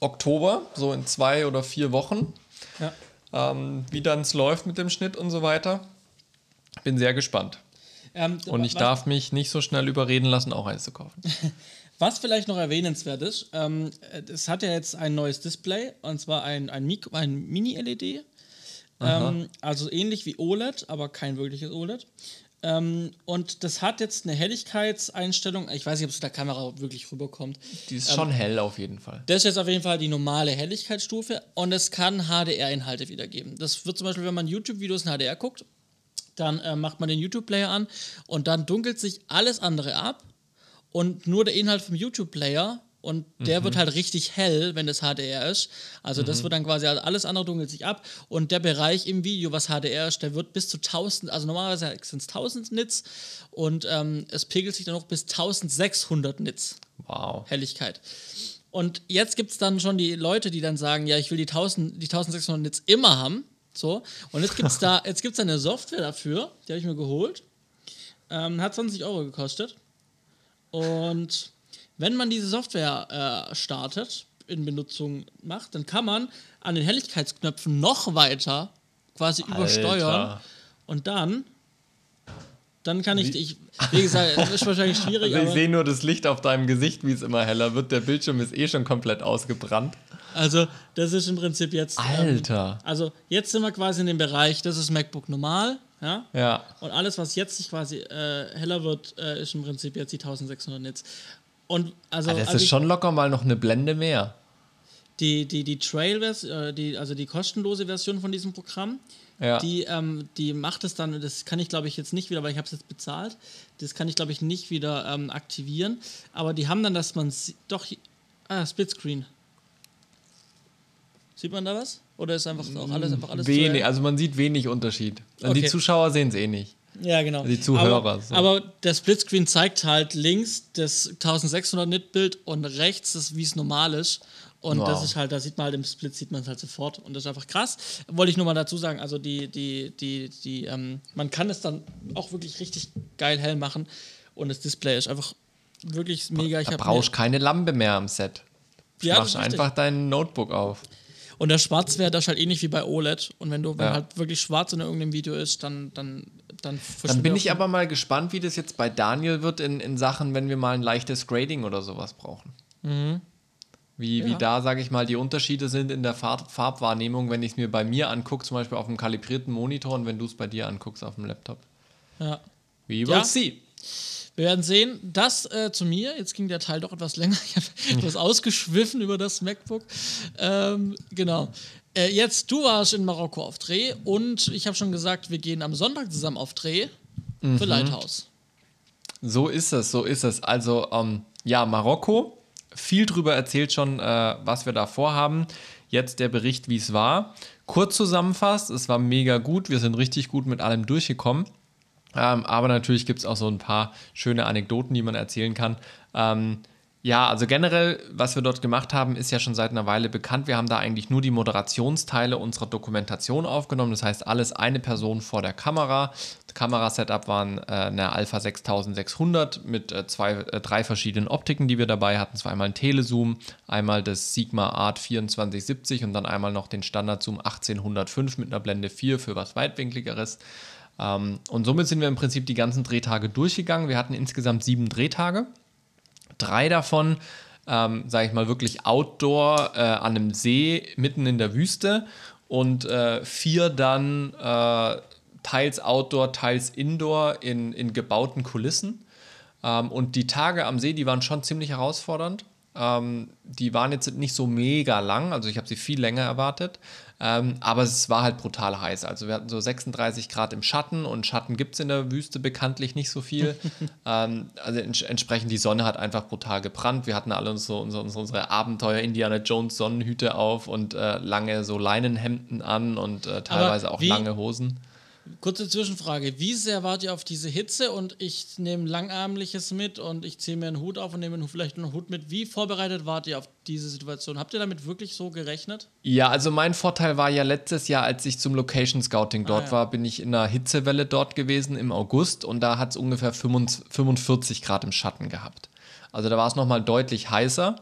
Oktober, so in zwei oder vier Wochen, ja. ähm, wie dann es läuft mit dem Schnitt und so weiter. Bin sehr gespannt. Ähm, und ich darf mich nicht so schnell überreden lassen, auch eins zu kaufen. Was vielleicht noch erwähnenswert ist, ähm, es hat ja jetzt ein neues Display, und zwar ein, ein, Mikro, ein Mini-L E D, ähm, also ähnlich wie O L E D, aber kein wirkliches O L E D. Ähm, und das hat jetzt eine Helligkeitseinstellung. Ich weiß nicht, ob es mit der Kamera wirklich rüberkommt. Die ist ähm, schon hell auf jeden Fall. Das ist jetzt auf jeden Fall die normale Helligkeitsstufe und es kann H D R-Inhalte wiedergeben. Das wird zum Beispiel, wenn man YouTube-Videos in H D R guckt, dann äh, macht man den YouTube-Player an und dann dunkelt sich alles andere ab und nur der Inhalt vom YouTube-Player und der mhm. wird halt richtig hell, wenn das H D R ist. Also mhm. das wird dann quasi, also alles andere dunkelt sich ab und der Bereich im Video, was H D R ist, der wird bis zu tausend, also normalerweise sind es tausend Nits und ähm, es pegelt sich dann noch bis eintausendsechshundert Nits. Wow. Helligkeit. Und jetzt gibt es dann schon die Leute, die dann sagen, ja, ich will die, tausend, die eintausendsechshundert Nits immer haben. So. Und jetzt gibt es da, jetzt gibt's da eine Software dafür, die habe ich mir geholt. Ähm, hat zwanzig Euro gekostet. Und wenn man diese Software äh, startet, in Benutzung macht, dann kann man an den Helligkeitsknöpfen noch weiter quasi Alter. übersteuern. Und dann, dann kann ich, ich, wie gesagt, das ist wahrscheinlich schwierig. Also ich sehe nur das Licht auf deinem Gesicht, wie es immer heller wird. Der Bildschirm ist eh schon komplett ausgebrannt. Also das ist im Prinzip jetzt... Alter! Ähm, also jetzt sind wir quasi in dem Bereich, das ist MacBook normal. Ja? Ja. Und alles, was jetzt sich quasi äh, heller wird, äh, ist im Prinzip jetzt die eintausendsechshundert Nits. Und also, also das also ist ich, schon locker mal noch eine Blende mehr. Die, die, die Trail-Version, die, also die kostenlose Version von diesem Programm, ja. die, ähm, die macht es dann, das kann ich glaube ich jetzt nicht wieder, weil ich habe es jetzt bezahlt, das kann ich glaube ich nicht wieder ähm, aktivieren, aber die haben dann, dass man, doch, ah, Splitscreen. Sieht man da was? Oder ist einfach auch alles, einfach alles wenig, also man sieht wenig Unterschied. Okay. Die Zuschauer sehen es eh nicht. Ja, genau. Die Zuhörer. Aber, so. aber der Splitscreen zeigt halt links das sechzehnhundert-Nit-Bild und rechts das, wie es normal ist. Und wow. das ist halt, da sieht man halt im Split, sieht man es halt sofort. Und das ist einfach krass. Wollte ich nur mal dazu sagen, also die, die, die, die, ähm, man kann es dann auch wirklich richtig geil hell machen. Und das Display ist einfach wirklich mega. Ich da brauchst keine Lampe mehr am Set. Du ja, machst einfach dein Notebook auf. Und der Schwarzwert ist halt ähnlich wie bei OLED. Und wenn du wenn ja. halt wirklich schwarz in irgendeinem Video ist, dann dann Dann, dann bin ich aber mal gespannt, wie das jetzt bei Daniel wird in, in Sachen, wenn wir mal ein leichtes Grading oder sowas brauchen. Mhm. Wie, ja. wie da, sage ich mal, die Unterschiede sind in der Farb- Farbwahrnehmung, wenn ich es mir bei mir angucke, zum Beispiel auf einem kalibrierten Monitor und wenn du es bei dir anguckst auf dem Laptop. Ja. We will ja. see. Wir werden sehen. Das äh, zu mir, jetzt ging der Teil doch etwas länger, ich habe ja. etwas ausgeschwiffen über das MacBook. Ähm, genau. Äh, jetzt, du warst in Marokko auf Dreh und ich habe schon gesagt, wir gehen am Sonntag zusammen auf Dreh mhm. für Lighthouse. So ist es, so ist es. Also, ähm, ja, Marokko, viel drüber erzählt schon, äh, was wir da vorhaben. Jetzt der Bericht, wie es war. Kurz zusammenfasst, es war mega gut, wir sind richtig gut mit allem durchgekommen. Ähm, aber natürlich gibt es auch so ein paar schöne Anekdoten, die man erzählen kann. Ähm, ja, also generell, was wir dort gemacht haben, ist ja schon seit einer Weile bekannt. Wir haben da eigentlich nur die Moderationsteile unserer Dokumentation aufgenommen. Das heißt, alles eine Person vor der Kamera. Das Kamerasetup war äh, eine Alpha sechstausendsechshundert mit äh, zwei, äh, drei verschiedenen Optiken, die wir dabei hatten. Zwar einmal ein Telezoom, einmal das Sigma Art vierundzwanzig siebzig und dann einmal noch den Standardzoom achtzehnhundertfünf mit einer Blende vier für was Weitwinkligeres. Um, und somit sind wir im Prinzip die ganzen Drehtage durchgegangen. Wir hatten insgesamt sieben Drehtage. Drei davon, ähm, sage ich mal, wirklich outdoor äh, an einem See mitten in der Wüste und äh, vier dann äh, teils outdoor, teils indoor in, in gebauten Kulissen. Ähm, und die Tage am See, die waren schon ziemlich herausfordernd. Ähm, die waren jetzt nicht so mega lang, also ich habe sie viel länger erwartet. Ähm, aber es war halt brutal heiß. Also wir hatten so sechsunddreißig Grad im Schatten und Schatten gibt es in der Wüste bekanntlich nicht so viel. ähm, also ents- entsprechend die Sonne hat einfach brutal gebrannt. Wir hatten alle unsere, unsere, unsere Abenteuer-Indiana-Jones-Sonnenhüte auf und äh, lange so Leinenhemden an und äh, teilweise auch lange Hosen. Kurze Zwischenfrage, wie sehr wart ihr auf diese Hitze und ich nehme Langarmliches mit und ich ziehe mir einen Hut auf und nehme vielleicht einen Hut mit. Wie vorbereitet wart ihr auf diese Situation? Habt ihr damit wirklich so gerechnet? Ja, also mein Vorteil war ja letztes Jahr, als ich zum Location Scouting dort ah, ja. war, bin ich in einer Hitzewelle dort gewesen im August und da hat es ungefähr fünfundvierzig Grad im Schatten gehabt. Also da war es nochmal deutlich heißer.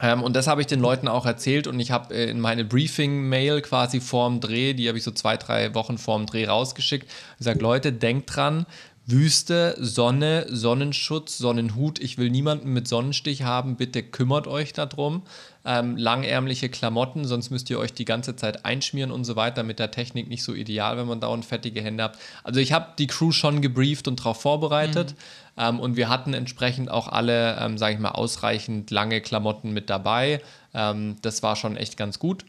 Ähm, und das habe ich den Leuten auch erzählt und ich habe in meine Briefing-Mail quasi vorm Dreh, die habe ich so zwei, drei Wochen vorm Dreh rausgeschickt, gesagt, Leute, denkt dran, Wüste, Sonne, Sonnenschutz, Sonnenhut, ich will niemanden mit Sonnenstich haben, bitte kümmert euch darum, ähm, langärmliche Klamotten, sonst müsst ihr euch die ganze Zeit einschmieren und so weiter, mit der Technik nicht so ideal, wenn man dauernd fettige Hände hat. Also ich habe die Crew schon gebrieft und darauf vorbereitet. Mhm. Ähm, und wir hatten entsprechend auch alle, ähm, sage ich mal, ausreichend lange Klamotten mit dabei. Ähm, das war schon echt ganz gut.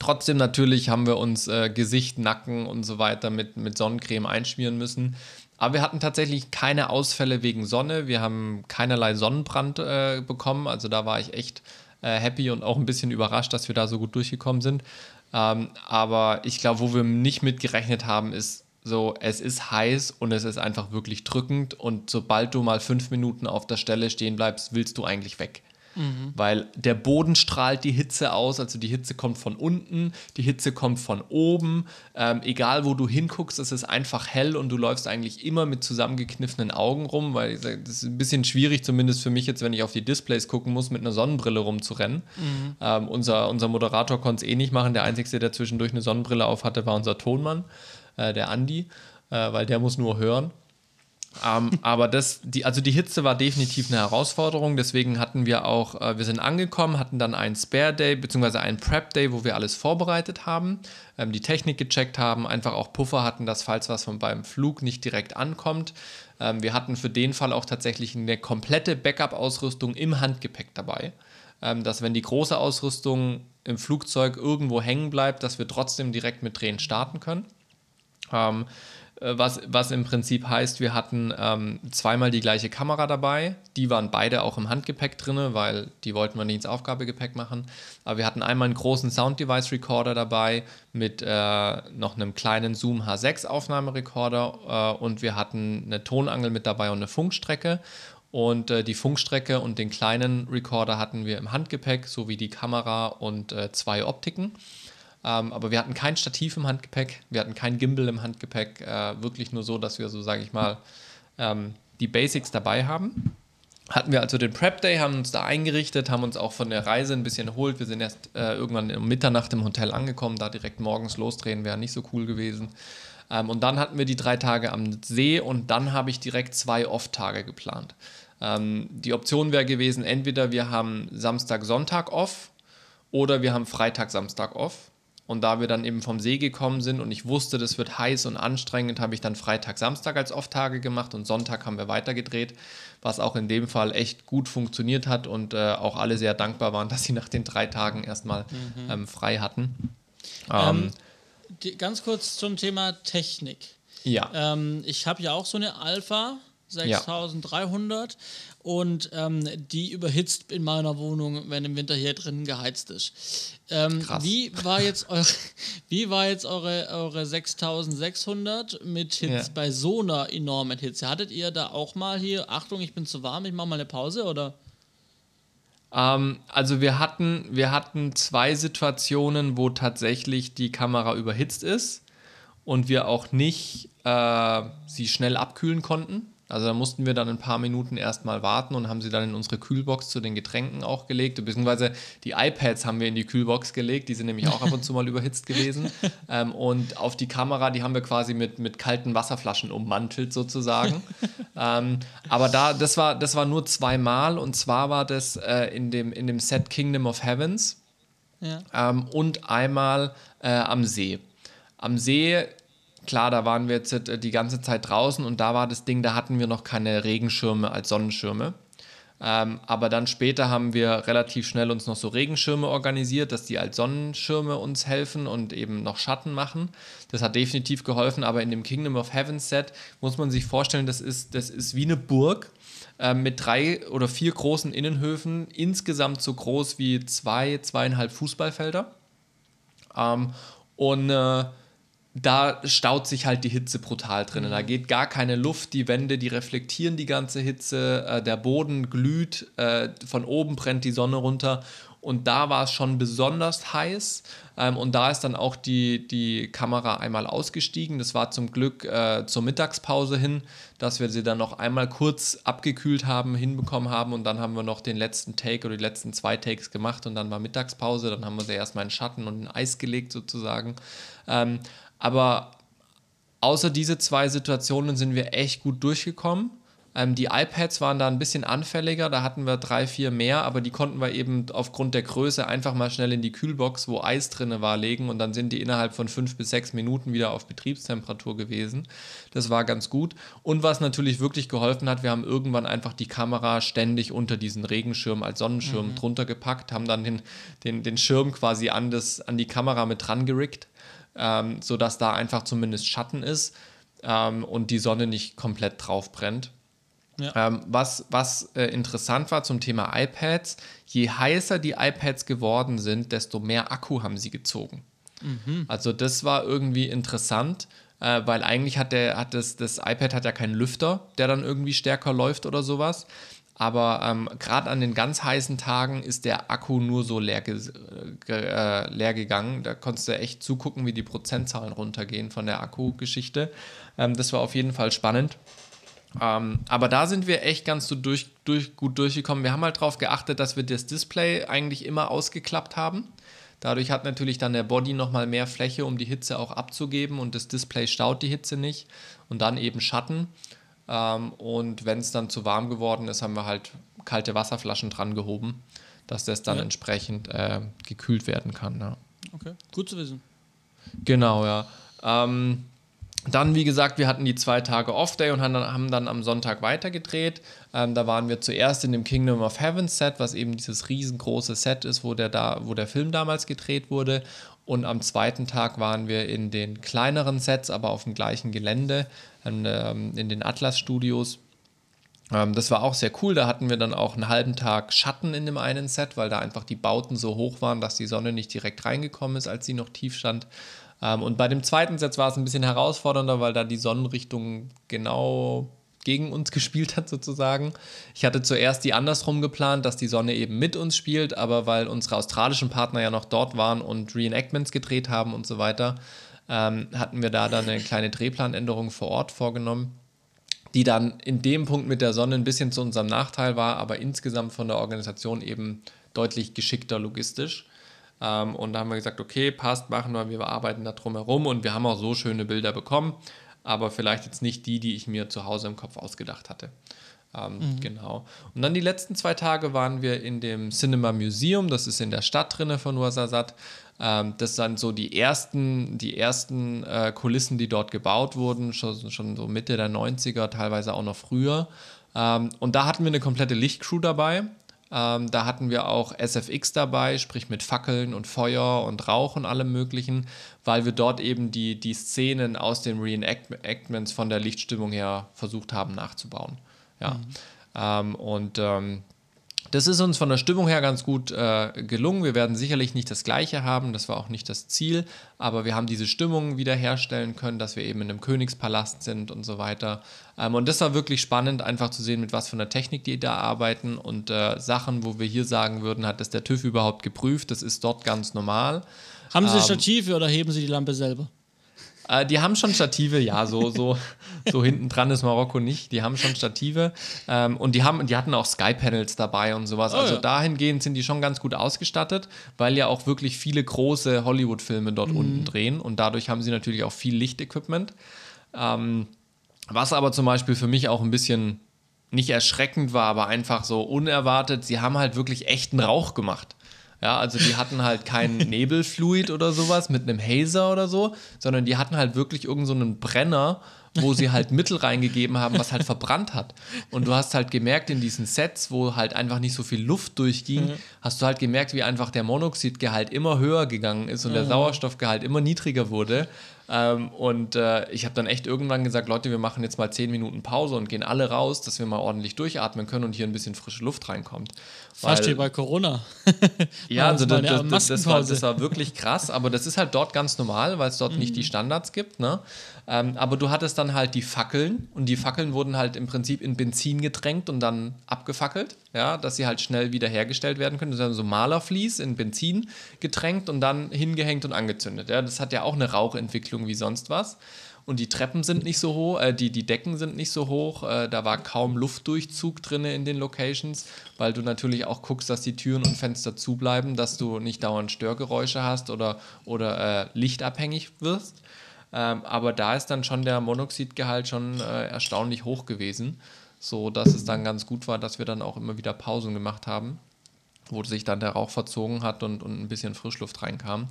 Trotzdem natürlich haben wir uns äh, Gesicht, Nacken und so weiter mit, mit Sonnencreme einschmieren müssen. Aber wir hatten tatsächlich keine Ausfälle wegen Sonne. Wir haben keinerlei Sonnenbrand äh, bekommen. Also da war ich echt äh, happy und auch ein bisschen überrascht, dass wir da so gut durchgekommen sind. Ähm, aber ich glaube, wo wir nicht mitgerechnet haben, ist, so, es ist heiß und es ist einfach wirklich drückend und sobald du mal fünf Minuten auf der Stelle stehen bleibst, willst du eigentlich weg. Mhm. Weil der Boden strahlt die Hitze aus, also die Hitze kommt von unten, die Hitze kommt von oben. Ähm, egal, wo du hinguckst, es ist einfach hell und du läufst eigentlich immer mit zusammengekniffenen Augen rum, weil das ist ein bisschen schwierig, zumindest für mich jetzt, wenn ich auf die Displays gucken muss, mit einer Sonnenbrille rumzurennen. Mhm. Ähm, unser, unser Moderator konnte es eh nicht machen, der Einzige, der zwischendurch eine Sonnenbrille auf hatte, war unser Tonmann. Äh, der Andi, äh, weil der muss nur hören. Ähm, aber das, die, also die Hitze war definitiv eine Herausforderung, deswegen hatten wir auch, äh, wir sind angekommen, hatten dann einen Spare Day, beziehungsweise einen Prep Day, wo wir alles vorbereitet haben, ähm, die Technik gecheckt haben, einfach auch Puffer hatten, dass falls was von beim Flug nicht direkt ankommt. Ähm, wir hatten für den Fall auch tatsächlich eine komplette Backup-Ausrüstung im Handgepäck dabei, ähm, dass wenn die große Ausrüstung im Flugzeug irgendwo hängen bleibt, dass wir trotzdem direkt mit Drehen starten können. Ähm, was, was im Prinzip heißt, wir hatten ähm, zweimal die gleiche Kamera dabei. Die waren beide auch im Handgepäck drin, weil die wollten wir nicht ins Aufgabegepäck machen. Aber wir hatten einmal einen großen Sound-Device-Recorder dabei mit äh, noch einem kleinen Zoom H sechs Aufnahmerekorder äh, und wir hatten eine Tonangel mit dabei und eine Funkstrecke. Und äh, die Funkstrecke und den kleinen Recorder hatten wir im Handgepäck, sowie die Kamera und äh, zwei Optiken. Ähm, aber wir hatten kein Stativ im Handgepäck, wir hatten kein Gimbal im Handgepäck, äh, wirklich nur so, dass wir so, sage ich mal, ähm, die Basics dabei haben. Hatten wir also den Prep Day, haben uns da eingerichtet, haben uns auch von der Reise ein bisschen erholt. Wir sind erst äh, irgendwann um Mitternacht im Hotel angekommen, da direkt morgens losdrehen wäre nicht so cool gewesen. Ähm, und dann hatten wir die drei Tage am See und dann habe ich direkt zwei Off-Tage geplant. Ähm, die Option wäre gewesen, entweder wir haben Samstag, Sonntag off oder wir haben Freitag, Samstag off. Und da wir dann eben vom See gekommen sind und ich wusste, das wird heiß und anstrengend, habe ich dann Freitag, Samstag als Off-Tage gemacht und Sonntag haben wir weitergedreht, was auch in dem Fall echt gut funktioniert hat und äh, auch alle sehr dankbar waren, dass sie nach den drei Tagen erstmal mhm. ähm, frei hatten. Ähm, ähm, die, ganz kurz zum Thema Technik. Ja. Ähm, ich habe ja auch so eine Alpha sechstausenddreihundert ja. und ähm, die überhitzt in meiner Wohnung, wenn im Winter hier drin geheizt ist. Ähm, Krass. Wie war jetzt eure, wie war jetzt eure, eure sechstausendsechshundert mit Hitze ja. bei so einer enormen Hitze? Hattet ihr da auch mal hier, Achtung, ich bin zu warm, ich mache mal eine Pause, oder? Ähm, also wir hatten, wir hatten zwei Situationen, wo tatsächlich die Kamera überhitzt ist und wir auch nicht äh, sie schnell abkühlen konnten. Also da mussten wir dann ein paar Minuten erstmal warten und haben sie dann in unsere Kühlbox zu den Getränken auch gelegt, beziehungsweise die iPads haben wir in die Kühlbox gelegt, die sind nämlich auch ab und zu mal überhitzt gewesen ähm, und auf die Kamera, die haben wir quasi mit, mit kalten Wasserflaschen ummantelt sozusagen, ähm, aber da, das war, das war nur zweimal und zwar war das äh, in dem, in dem Set Kingdom of Heavens ja. ähm, und einmal äh, am See. Am See, klar, da waren wir jetzt die ganze Zeit draußen und da war das Ding, da hatten wir noch keine Regenschirme als Sonnenschirme. Ähm, aber dann später haben wir relativ schnell uns noch so Regenschirme organisiert, dass die als Sonnenschirme uns helfen und eben noch Schatten machen. Das hat definitiv geholfen, aber in dem Kingdom of Heaven Set muss man sich vorstellen, das ist, das ist wie eine Burg äh, mit drei oder vier großen Innenhöfen, insgesamt so groß wie zwei, zweieinhalb Fußballfelder. Ähm, und äh, da staut sich halt die Hitze brutal drin. Mhm. Da geht gar keine Luft, die Wände, die reflektieren die ganze Hitze, äh, der Boden glüht, äh, von oben brennt die Sonne runter und da war es schon besonders heiß ähm, und da ist dann auch die, die Kamera einmal ausgestiegen. Das war zum Glück äh, zur Mittagspause hin, dass wir sie dann noch einmal kurz abgekühlt haben, hinbekommen haben und dann haben wir noch den letzten Take oder die letzten zwei Takes gemacht und dann war Mittagspause, dann haben wir sie erstmal in Schatten und in Eis gelegt sozusagen. Ähm, Aber außer diese zwei Situationen sind wir echt gut durchgekommen. Ähm, die iPads waren da ein bisschen anfälliger, da hatten wir drei, vier mehr, aber die konnten wir eben aufgrund der Größe einfach mal schnell in die Kühlbox, wo Eis drin war, legen und dann sind die innerhalb von fünf bis sechs Minuten wieder auf Betriebstemperatur gewesen. Das war ganz gut. Und was natürlich wirklich geholfen hat, wir haben irgendwann einfach die Kamera ständig unter diesen Regenschirm als Sonnenschirm mhm. drunter gepackt, haben dann den, den, den Schirm quasi an, das, an die Kamera mit dran gerickt. Ähm, sodass da einfach zumindest Schatten ist ähm, und die Sonne nicht komplett drauf brennt. Ja. Ähm, was was äh, interessant war zum Thema iPads, je heißer die iPads geworden sind, desto mehr Akku haben sie gezogen. Mhm. Also das war irgendwie interessant, äh, weil eigentlich hat, der, hat das, das iPad hat ja keinen Lüfter, der dann irgendwie stärker läuft oder sowas. Aber ähm, gerade an den ganz heißen Tagen ist der Akku nur so leer, ge- ge- äh, leer gegangen. Da konntest du echt zugucken, wie die Prozentzahlen runtergehen von der Akkugeschichte. Ähm, das war auf jeden Fall spannend. Ähm, aber da sind wir echt ganz so durch, durch, gut durchgekommen. Wir haben halt darauf geachtet, dass wir das Display eigentlich immer ausgeklappt haben. Dadurch hat natürlich dann der Body nochmal mehr Fläche, um die Hitze auch abzugeben. Und das Display staut die Hitze nicht. Und dann eben Schatten. Ähm, und wenn es dann zu warm geworden ist, haben wir halt kalte Wasserflaschen dran gehoben, dass das dann ja. entsprechend äh, gekühlt werden kann. Ja. Okay, gut zu wissen. Genau, ja. Ähm, dann, wie gesagt, wir hatten die zwei Tage Off-Day und haben dann, haben dann am Sonntag weitergedreht. Ähm, da waren wir zuerst in dem Kingdom of Heaven Set, was eben dieses riesengroße Set ist, wo der, da, wo der Film damals gedreht wurde. Und am zweiten Tag waren wir in den kleineren Sets, aber auf dem gleichen Gelände, in, ähm, in den Atlas-Studios. Ähm, das war auch sehr cool. Da hatten wir dann auch einen halben Tag Schatten in dem einen Set, weil da einfach die Bauten so hoch waren, dass die Sonne nicht direkt reingekommen ist, als sie noch tief stand. Ähm, und bei dem zweiten Set war es ein bisschen herausfordernder, weil da die Sonnenrichtung genau gegen uns gespielt hat sozusagen. Ich hatte zuerst die andersrum geplant, dass die Sonne eben mit uns spielt, aber weil unsere australischen Partner ja noch dort waren und Reenactments gedreht haben und so weiter, ähm, hatten wir da dann eine kleine Drehplanänderung vor Ort vorgenommen, die dann in dem Punkt mit der Sonne ein bisschen zu unserem Nachteil war, aber insgesamt von der Organisation eben deutlich geschickter logistisch. Ähm, und da haben wir gesagt, okay, passt, machen wir, wir arbeiten da drum herum, und wir haben auch so schöne Bilder bekommen, aber vielleicht jetzt nicht die, die ich mir zu Hause im Kopf ausgedacht hatte. Ähm, mhm. Genau. Und dann die letzten zwei Tage waren wir in dem Cinema Museum, das ist in der Stadt drinne von Ouarzazate. Ähm, das sind so die ersten, die ersten äh, Kulissen, die dort gebaut wurden, schon, schon so Mitte der neunziger, teilweise auch noch früher. Ähm, und da hatten wir eine komplette Lichtcrew dabei. Ähm, da hatten wir auch S F X dabei, sprich mit Fackeln und Feuer und Rauch und allem Möglichen, weil wir dort eben die, die Szenen aus den Reenactments von der Lichtstimmung her versucht haben nachzubauen. Ja. Mhm. Ähm, und ähm, das ist uns von der Stimmung her ganz gut äh, gelungen. Wir werden sicherlich nicht das Gleiche haben, das war auch nicht das Ziel, aber wir haben diese Stimmung wiederherstellen können, dass wir eben in einem Königspalast sind und so weiter. Ähm, und das war wirklich spannend, einfach zu sehen, mit was für einer Technik die da arbeiten, und äh, Sachen, wo wir hier sagen würden, hat das der TÜV überhaupt geprüft, das ist dort ganz normal. Haben Sie ähm, Stative oder heben Sie die Lampe selber? Die haben schon Stative, ja, so, so, so hinten dran ist Marokko nicht. Die haben schon Stative, ähm, und die, haben, die hatten auch Sky-Panels dabei und sowas. Oh, also ja. Dahingehend sind die schon ganz gut ausgestattet, weil ja auch wirklich viele große Hollywood-Filme dort mhm. unten drehen, und dadurch haben sie natürlich auch viel Lichtequipment. Ähm, was aber zum Beispiel für mich auch ein bisschen nicht erschreckend war, aber einfach so unerwartet, sie haben halt wirklich echten Rauch gemacht. Ja, also die hatten halt keinen Nebelfluid oder sowas mit einem Hazer oder so, sondern die hatten halt wirklich irgend so einen Brenner, wo sie halt Mittel reingegeben haben, was halt verbrannt hat. Und du hast halt gemerkt in diesen Sets, wo halt einfach nicht so viel Luft durchging, mhm. hast du halt gemerkt, wie einfach der Monoxidgehalt immer höher gegangen ist und mhm. der Sauerstoffgehalt immer niedriger wurde. Ähm, und äh, ich habe dann echt irgendwann gesagt, Leute, wir machen jetzt mal zehn Minuten Pause und gehen alle raus, dass wir mal ordentlich durchatmen können und hier ein bisschen frische Luft reinkommt. Fast wie bei Corona. Ja, also das, das, das, das, war, das war wirklich krass, aber das ist halt dort ganz normal, weil es dort mhm. nicht die Standards gibt, ne? Ähm, aber du hattest dann halt die Fackeln, und die Fackeln wurden halt im Prinzip in Benzin getränkt und dann abgefackelt, ja, dass sie halt schnell wiederhergestellt werden können. Das ist dann so Malervlies in Benzin getränkt und dann hingehängt und angezündet. Ja, das hat ja auch eine Rauchentwicklung wie sonst was. Und die Treppen sind nicht so hoch, äh, die, die Decken sind nicht so hoch, äh, da war kaum Luftdurchzug drin in den Locations, weil du natürlich auch guckst, dass die Türen und Fenster zubleiben, dass du nicht dauernd Störgeräusche hast oder, oder äh, lichtabhängig wirst. Ähm, aber da ist dann schon der Monoxidgehalt schon äh, erstaunlich hoch gewesen, so dass es dann ganz gut war, dass wir dann auch immer wieder Pausen gemacht haben, wo sich dann der Rauch verzogen hat und, und ein bisschen Frischluft reinkam.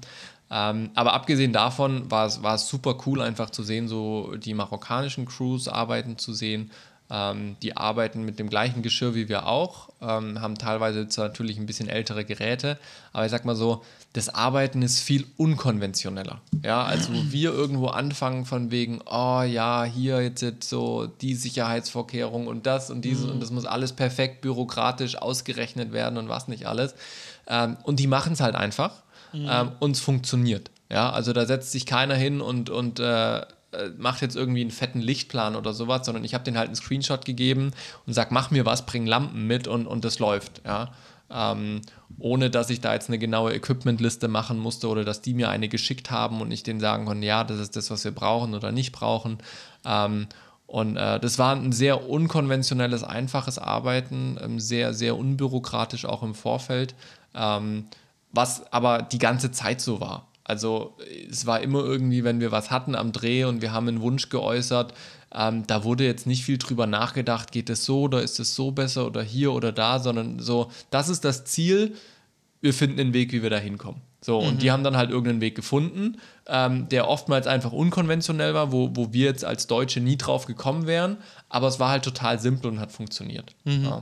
Ähm, aber abgesehen davon war es, war es super cool, einfach zu sehen, so die marokkanischen Crews arbeiten zu sehen. Ähm, die arbeiten mit dem gleichen Geschirr wie wir auch, ähm, haben teilweise jetzt natürlich ein bisschen ältere Geräte, aber ich sag mal so, das Arbeiten ist viel unkonventioneller. Ja, als wo wir irgendwo anfangen von wegen, oh ja, hier jetzt, jetzt so die Sicherheitsvorkehrung und das und dieses mhm. und das muss alles perfekt bürokratisch ausgerechnet werden und was nicht alles. Ähm, und die machen es halt einfach mhm. ähm, und es funktioniert. Ja, also da setzt sich keiner hin und, und äh, macht jetzt irgendwie einen fetten Lichtplan oder sowas, sondern ich habe denen halt einen Screenshot gegeben und sag, mach mir was, bring Lampen mit und, und das läuft, ja. Ähm, ohne, dass ich da jetzt eine genaue Equipmentliste machen musste oder dass die mir eine geschickt haben und ich denen sagen konnte, ja, das ist das, was wir brauchen oder nicht brauchen. Ähm, und äh, das war ein sehr unkonventionelles, einfaches Arbeiten, ähm, sehr, sehr unbürokratisch auch im Vorfeld, ähm, was aber die ganze Zeit so war. Also es war immer irgendwie, wenn wir was hatten am Dreh und wir haben einen Wunsch geäußert, ähm, da wurde jetzt nicht viel drüber nachgedacht, geht es so oder ist es so besser oder hier oder da, sondern so, das ist das Ziel, wir finden einen Weg, wie wir da hinkommen. So, mhm. und die haben dann halt irgendeinen Weg gefunden, ähm, der oftmals einfach unkonventionell war, wo, wo wir jetzt als Deutsche nie drauf gekommen wären, aber es war halt total simpel und hat funktioniert. Mhm. Ja.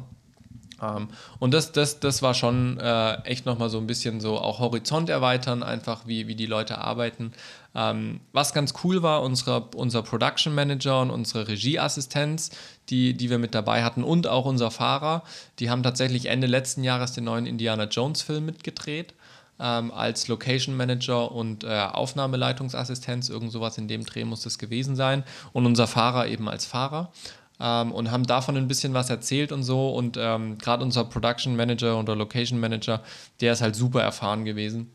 Ähm, und das, das, das war schon äh, echt nochmal so ein bisschen so auch Horizont erweitern, einfach wie, wie die Leute arbeiten. Ähm, was ganz cool war, unsere, unser Production Manager und unsere Regieassistenz, die, die wir mit dabei hatten, und auch unser Fahrer, die haben tatsächlich Ende letzten Jahres den neuen Indiana Jones Film mitgedreht, ähm, als Location Manager und äh, Aufnahmeleitungsassistenz, irgend sowas in dem Dreh muss das gewesen sein, und unser Fahrer eben als Fahrer. Ähm, und haben davon ein bisschen was erzählt und so, und ähm, gerade unser Production Manager oder Location Manager, der ist halt super erfahren gewesen.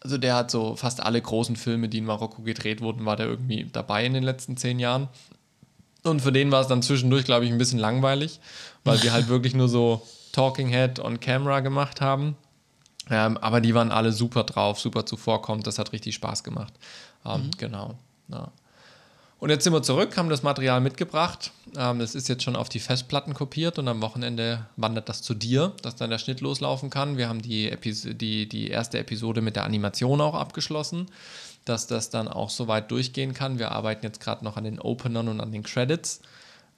Also der hat so fast alle großen Filme, die in Marokko gedreht wurden, war der irgendwie dabei in den letzten zehn Jahren. Und für den war es dann zwischendurch, glaube ich, ein bisschen langweilig, weil wir halt wirklich nur so Talking Head on Camera gemacht haben. Ähm, aber die waren alle super drauf, super zuvorkommend, das hat richtig Spaß gemacht. Ähm, mhm. Genau, ja. Und jetzt sind wir zurück, haben das Material mitgebracht. Das ist jetzt schon auf die Festplatten kopiert und am Wochenende wandert das zu dir, dass dann der Schnitt loslaufen kann. Wir haben die, Epi- die, die erste Episode mit der Animation auch abgeschlossen, dass das dann auch soweit durchgehen kann. Wir arbeiten jetzt gerade noch an den Openern und an den Credits.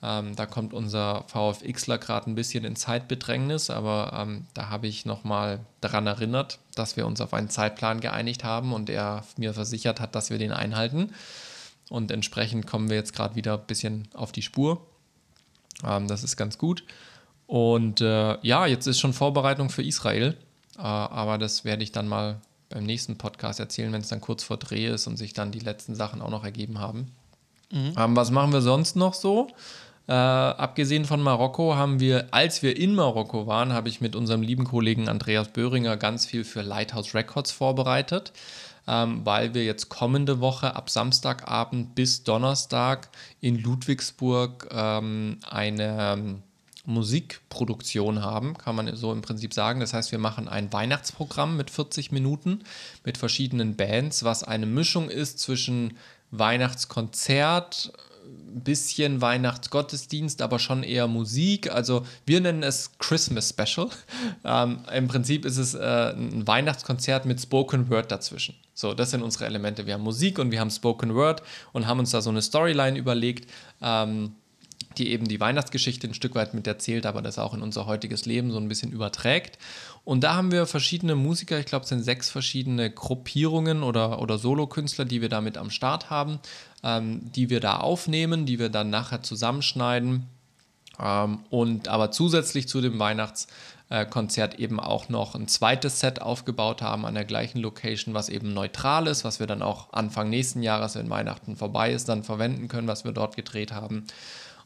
Da kommt unser VfXler gerade ein bisschen in Zeitbedrängnis, aber da habe ich nochmal daran erinnert, dass wir uns auf einen Zeitplan geeinigt haben und er mir versichert hat, dass wir den einhalten. Und entsprechend kommen wir jetzt gerade wieder ein bisschen auf die Spur. Ähm, das ist ganz gut. Und äh, ja, jetzt ist schon Vorbereitung für Israel. Äh, aber das werde ich dann mal beim nächsten Podcast erzählen, wenn es dann kurz vor Dreh ist und sich dann die letzten Sachen auch noch ergeben haben. Mhm. Ähm, was machen wir sonst noch so? Äh, abgesehen von Marokko haben wir, als wir in Marokko waren, habe ich mit unserem lieben Kollegen Andreas Böhringer ganz viel für Lighthouse Records vorbereitet. Ähm, weil wir jetzt kommende Woche ab Samstagabend bis Donnerstag in Ludwigsburg ähm, eine ähm, Musikproduktion haben, kann man so im Prinzip sagen. Das heißt, wir machen ein Weihnachtsprogramm mit vierzig Minuten mit verschiedenen Bands, was eine Mischung ist zwischen Weihnachtskonzert, bisschen Weihnachtsgottesdienst, aber schon eher Musik. Also wir nennen es Christmas Special. Ähm, im Prinzip ist es äh, ein Weihnachtskonzert mit Spoken Word dazwischen. So, das sind unsere Elemente. Wir haben Musik und wir haben Spoken Word und haben uns da so eine Storyline überlegt, ähm, die eben die Weihnachtsgeschichte ein Stück weit mit erzählt, aber das auch in unser heutiges Leben so ein bisschen überträgt. Und da haben wir verschiedene Musiker, ich glaube, es sind sechs verschiedene Gruppierungen oder, oder Solokünstler, die wir damit am Start haben, ähm, die wir da aufnehmen, die wir dann nachher zusammenschneiden. Ähm, und aber zusätzlich zu dem Weihnachtskonzert eben auch noch ein zweites Set aufgebaut haben an der gleichen Location, was eben neutral ist, was wir dann auch Anfang nächsten Jahres, wenn Weihnachten vorbei ist, dann verwenden können, was wir dort gedreht haben.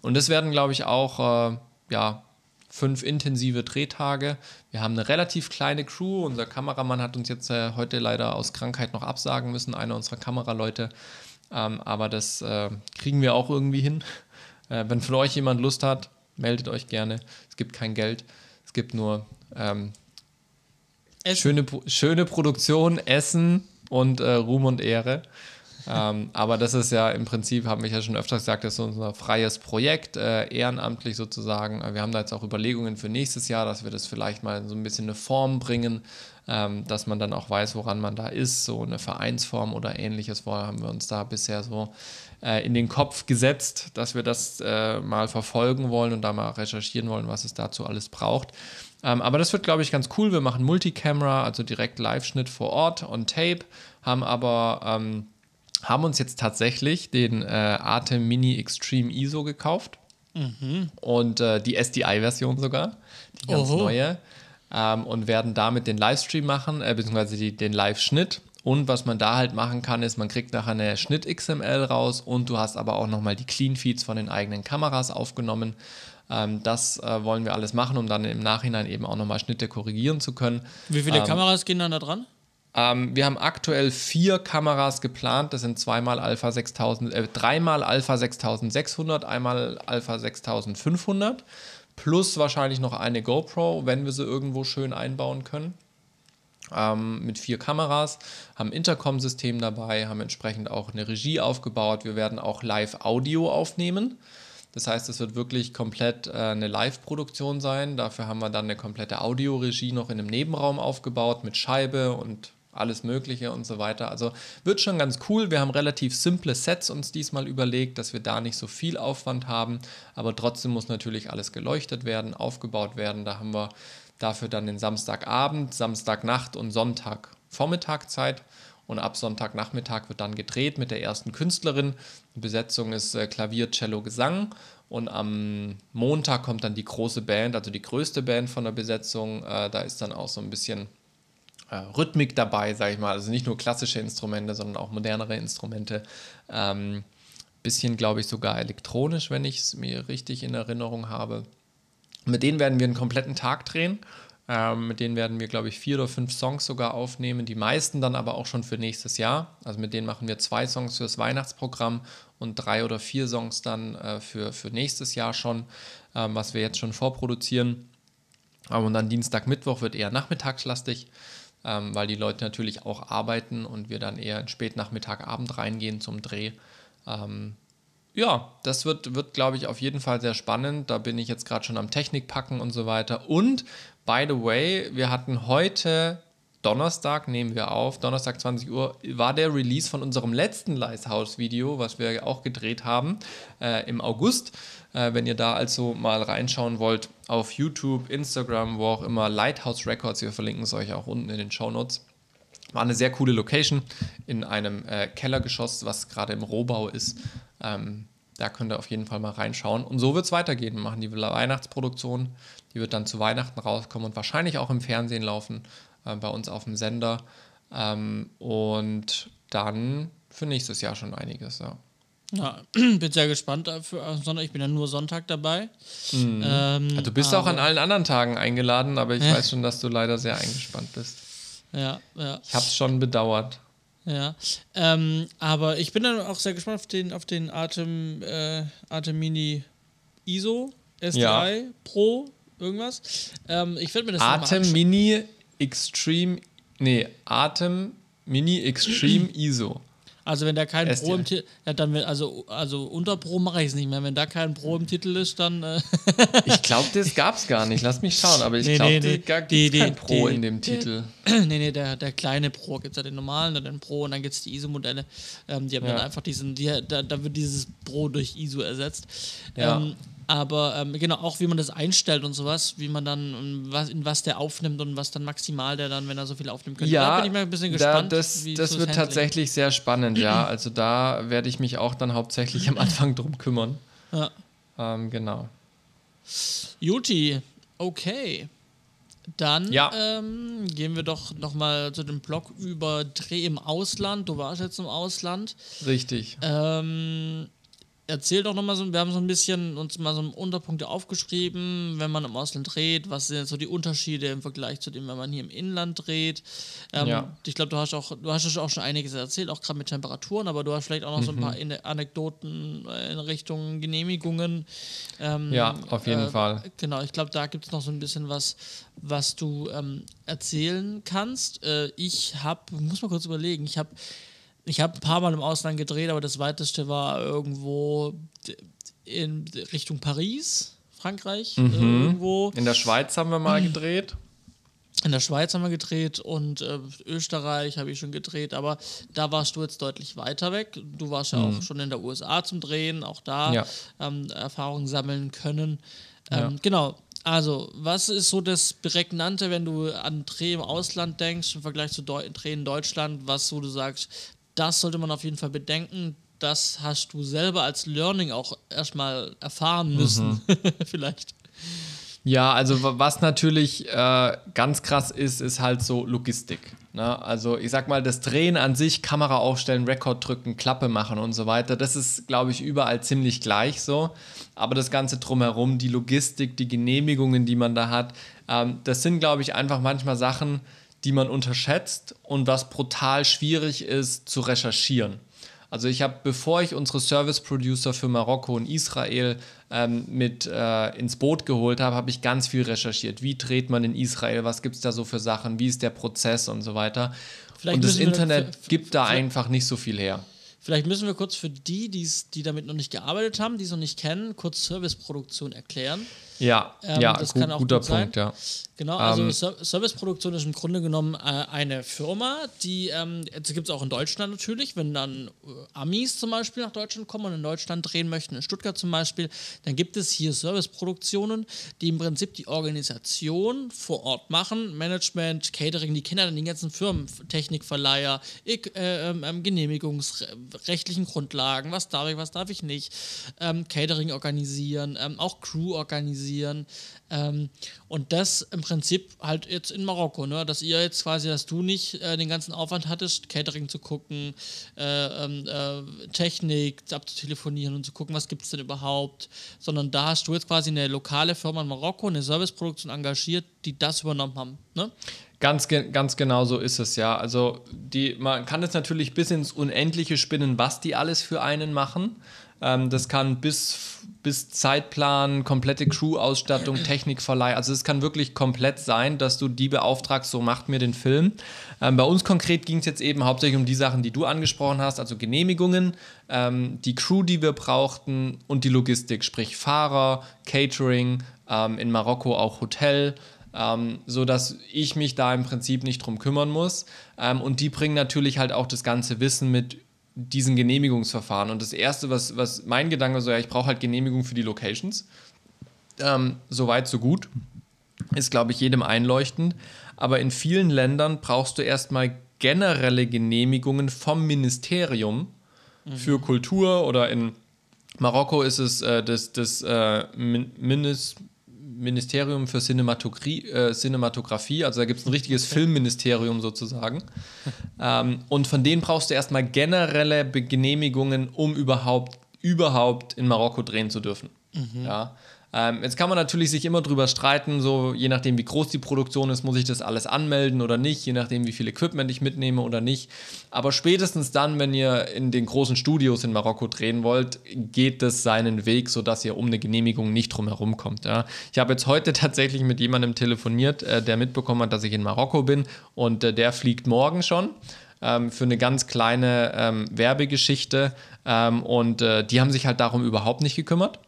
Und das werden, glaube ich, auch äh, ja, fünf intensive Drehtage. Wir haben eine relativ kleine Crew. Unser Kameramann hat uns jetzt äh, heute leider aus Krankheit noch absagen müssen, einer unserer Kameraleute. Ähm, aber das äh, kriegen wir auch irgendwie hin. Äh, wenn von euch jemand Lust hat, meldet euch gerne. Es gibt kein Geld, es gibt nur ähm, schöne, schöne Produktion, Essen und äh, Ruhm und Ehre. Ähm, aber das ist ja im Prinzip, habe ich ja schon öfter gesagt, das ist unser freies Projekt, äh, ehrenamtlich sozusagen. Wir haben da jetzt auch Überlegungen für nächstes Jahr, dass wir das vielleicht mal so ein bisschen eine Form bringen, ähm, dass man dann auch weiß, woran man da ist, so eine Vereinsform oder ähnliches. Vorher haben wir uns da bisher so äh, in den Kopf gesetzt, dass wir das äh, mal verfolgen wollen und da mal recherchieren wollen, was es dazu alles braucht. Ähm, aber das wird, glaube ich, ganz cool. Wir machen Multicamera, also direkt Live-Schnitt vor Ort on Tape, haben aber... Ähm, haben uns jetzt tatsächlich den äh, Arte Mini Extreme I S O gekauft, mhm. und äh, die S D I-Version sogar, die ganz Oho. neue, ähm, und werden damit den Livestream machen, äh, beziehungsweise die, den Live-Schnitt. Und was man da halt machen kann, ist, man kriegt nachher eine Schnitt-X M L raus und du hast aber auch nochmal die Clean-Feeds von den eigenen Kameras aufgenommen. Ähm, das äh, wollen wir alles machen, um dann im Nachhinein eben auch nochmal Schnitte korrigieren zu können. Wie viele ähm, Kameras gehen dann da dran? Ähm, wir haben aktuell vier Kameras geplant. Das sind zweimal Alpha sechstausend, äh, dreimal Alpha sechstausendsechshundert, einmal Alpha sechstausendfünfhundert plus wahrscheinlich noch eine GoPro, wenn wir sie irgendwo schön einbauen können. Ähm, mit vier Kameras, haben Intercom-System dabei, haben entsprechend auch eine Regie aufgebaut. Wir werden auch Live-Audio aufnehmen. Das heißt, es wird wirklich komplett äh, eine Live-Produktion sein. Dafür haben wir dann eine komplette Audioregie noch in einem Nebenraum aufgebaut mit Scheibe und alles Mögliche und so weiter. Also wird schon ganz cool. Wir haben relativ simple Sets uns diesmal überlegt, dass wir da nicht so viel Aufwand haben, aber trotzdem muss natürlich alles geleuchtet werden, aufgebaut werden. Da haben wir dafür dann den Samstagabend, Samstagnacht und Sonntagvormittag Zeit. Und ab Sonntagnachmittag wird dann gedreht mit der ersten Künstlerin. Die Besetzung ist äh, Klavier, Cello, Gesang. Und am Montag kommt dann die große Band, also die größte Band von der Besetzung. Äh, da ist dann auch so ein bisschen äh, Rhythmik dabei, sage ich mal. Also nicht nur klassische Instrumente, sondern auch modernere Instrumente. Ähm, bisschen, glaube ich, sogar elektronisch, wenn ich es mir richtig in Erinnerung habe. Mit denen werden wir einen kompletten Tag drehen. Ähm, mit denen werden wir, glaube ich, vier oder fünf Songs sogar aufnehmen, die meisten dann aber auch schon für nächstes Jahr. Also mit denen machen wir zwei Songs fürs Weihnachtsprogramm und drei oder vier Songs dann äh, für, für nächstes Jahr schon, ähm, was wir jetzt schon vorproduzieren. Ähm, und dann Dienstag, Mittwoch wird eher nachmittagslastig, ähm, weil die Leute natürlich auch arbeiten und wir dann eher in Spätnachmittagabend reingehen zum Dreh. Ähm, Ja, das wird, wird glaube ich, auf jeden Fall sehr spannend. Da bin ich jetzt gerade schon am Technikpacken und so weiter. Und, by the way, wir hatten heute, Donnerstag nehmen wir auf, Donnerstag zwanzig Uhr, war der Release von unserem letzten Lighthouse-Video, was wir auch gedreht haben, äh, im August. Äh, wenn ihr da also mal reinschauen wollt, auf YouTube, Instagram, wo auch immer, Lighthouse Records, wir verlinken es euch auch unten in den Shownotes. War eine sehr coole Location in einem äh, Kellergeschoss, was gerade im Rohbau ist. Ähm, da könnt ihr auf jeden Fall mal reinschauen. Und so wird es weitergehen. Wir machen die Weihnachtsproduktion. Die wird dann zu Weihnachten rauskommen und wahrscheinlich auch im Fernsehen laufen, äh, bei uns auf dem Sender. Ähm, und dann für nächstes Jahr schon einiges. Ja. Ja, bin sehr gespannt für Sonntag. Ich bin ja nur Sonntag dabei. Mhm. Ähm, ja, du bist auch an allen anderen Tagen eingeladen, aber ich äh. weiß schon, dass du leider sehr eingespannt bist. Ja, ja. Ich hab's schon bedauert. Ja, ähm, aber ich bin dann auch sehr gespannt auf den, auf den Atem, äh, Atem Mini I S O S drei ja. Pro, irgendwas. Ähm, ich werde mir das Atem Mini Extreme, nee, Atem Mini Extreme I S O. Also wenn da kein S D R. Pro im Titel, ja, dann wenn, also, also unter Pro mache ich es nicht mehr. Wenn da kein Pro im Titel ist, dann... Äh ich glaube, das gab es gar nicht. Lass mich schauen. Aber ich nee, glaube, nee, nee, da gibt es kein Pro die, in dem die, Titel. Nee, nee, der, der kleine Pro. Gibt es ja den normalen, dann den Pro und dann gibt es die I S O-Modelle. Ähm, die haben ja. dann einfach diesen... Die, da, da wird dieses Pro durch I S O ersetzt. Ja. Ähm, aber ähm, genau, auch wie man das einstellt und sowas, wie man dann, was, in was der aufnimmt und was dann maximal der dann, wenn er so viel aufnehmen könnte. Ja, da bin ich mal ein bisschen gespannt. Da, das wie das wird Handling. Tatsächlich sehr spannend, ja. Also da werde ich mich auch dann hauptsächlich am Anfang drum kümmern. Ja. Ähm, genau. Juti, okay. Dann ja. ähm, gehen wir doch nochmal zu dem Blog über Dreh im Ausland. Du warst jetzt im Ausland. Richtig. Ähm... Erzähl doch nochmal so, wir haben so ein bisschen uns mal so Unterpunkte aufgeschrieben, wenn man im Ausland dreht, was sind jetzt so die Unterschiede im Vergleich zu dem, wenn man hier im Inland dreht. Ähm, ja. Ich glaube, du hast auch, du hast auch schon einiges erzählt, auch gerade mit Temperaturen, aber du hast vielleicht auch noch mhm. so ein paar Anekdoten in Richtung Genehmigungen. Ähm, ja, auf jeden äh, Fall. Genau, ich glaube, da gibt es noch so ein bisschen was, was du ähm, erzählen kannst. Äh, ich habe, muss mal kurz überlegen, ich habe Ich habe ein paar Mal im Ausland gedreht, aber das weiteste war irgendwo in Richtung Paris, Frankreich. Mhm. Äh, irgendwo. In der Schweiz haben wir mal gedreht. In der Schweiz haben wir gedreht und äh, Österreich habe ich schon gedreht, aber da warst du jetzt deutlich weiter weg. Du warst ja mhm. auch schon in der U S A zum Drehen, auch da ja. ähm, Erfahrungen sammeln können. Ähm, ja. Genau. Also, was ist so das Prägnante, wenn du an Dreh im Ausland denkst, im Vergleich zu Deu- Dreh in Deutschland, was so du sagst, das sollte man auf jeden Fall bedenken. Das hast du selber als Learning auch erstmal erfahren müssen, mhm. vielleicht. Ja, also was natürlich äh, ganz krass ist, ist halt so Logistik. Ne? Also ich sag mal, das Drehen an sich, Kamera aufstellen, Rekord drücken, Klappe machen und so weiter, das ist, glaube ich, überall ziemlich gleich so. Aber das Ganze drumherum, die Logistik, die Genehmigungen, die man da hat, ähm, das sind, glaube ich, einfach manchmal Sachen, die man unterschätzt und was brutal schwierig ist, zu recherchieren. Also ich habe, bevor ich unsere Service-Producer für Marokko und Israel ähm, mit äh, ins Boot geholt habe, habe ich ganz viel recherchiert. Wie dreht man in Israel? Was gibt es da so für Sachen? Wie ist der Prozess und so weiter? Vielleicht und das Internet wir, für, für, gibt da einfach nicht so viel her. Vielleicht müssen wir kurz für die, die damit noch nicht gearbeitet haben, die es noch nicht kennen, kurz Serviceproduktion erklären. Ja, ähm, ja, das gut, kann auch guter gut sein. Punkt, ja. Genau, also ähm, Serviceproduktion ist im Grunde genommen äh, eine Firma, die, ähm, das gibt es auch in Deutschland natürlich, wenn dann äh, Amis zum Beispiel nach Deutschland kommen und in Deutschland drehen möchten, in Stuttgart zum Beispiel, dann gibt es hier Serviceproduktionen, die im Prinzip die Organisation vor Ort machen, Management, Catering, die Kinder, dann die ganzen Firmen, Technikverleiher, ich, äh, ähm, Genehmigungs- rechtlichen Grundlagen, was darf ich, was darf ich nicht, ähm, Catering organisieren, ähm, auch Crew organisieren, ähm, und das im Prinzip halt jetzt in Marokko, ne? Dass ihr jetzt quasi, dass du nicht äh, den ganzen Aufwand hattest, Catering zu gucken, äh, äh, Technik abzutelefonieren und zu gucken, was gibt es denn überhaupt, sondern da hast du jetzt quasi eine lokale Firma in Marokko, eine Serviceproduktion engagiert, die das übernommen haben, ne? Ganz, ge- ganz genau so ist es, ja. Also die, man kann es natürlich bis ins Unendliche spinnen, was die alles für einen machen. Ähm, das kann bis, bis Zeitplan, komplette Crew-Ausstattung, Technikverleih, also es kann wirklich komplett sein, dass du die beauftragst, so macht mir den Film. Ähm, bei uns konkret ging es jetzt eben hauptsächlich um die Sachen, die du angesprochen hast, also Genehmigungen, ähm, die Crew, die wir brauchten und die Logistik, sprich Fahrer, Catering, ähm, in Marokko auch Hotel, Ähm, so dass ich mich da im Prinzip nicht drum kümmern muss. Ähm, und die bringen natürlich halt auch das ganze Wissen mit diesen Genehmigungsverfahren. Und das Erste, was, was mein Gedanke so, ja, ich brauche halt Genehmigung für die Locations. Ähm, so weit, so gut. Ist, glaube ich, jedem einleuchtend. Aber in vielen Ländern brauchst du erstmal generelle Genehmigungen vom Ministerium mhm. für Kultur, oder in Marokko ist es äh, das, das äh, Min- Minis- Ministerium für Cinematografie, äh, Cinematografie, also da gibt es ein richtiges Filmministerium sozusagen. Ähm, und von denen brauchst du erstmal generelle Genehmigungen, um überhaupt, überhaupt in Marokko drehen zu dürfen. Mhm. Ja. Ähm, jetzt kann man natürlich sich immer drüber streiten, so je nachdem, wie groß die Produktion ist, muss ich das alles anmelden oder nicht, je nachdem, wie viel Equipment ich mitnehme oder nicht. Aber spätestens dann, wenn ihr in den großen Studios in Marokko drehen wollt, geht das seinen Weg, sodass ihr um eine Genehmigung nicht drum herum kommt. Ja. Ich habe jetzt heute tatsächlich mit jemandem telefoniert, äh, der mitbekommen hat, dass ich in Marokko bin, und äh, der fliegt morgen schon ähm, für eine ganz kleine ähm, Werbegeschichte, ähm, und äh, die haben sich halt darum überhaupt nicht gekümmert.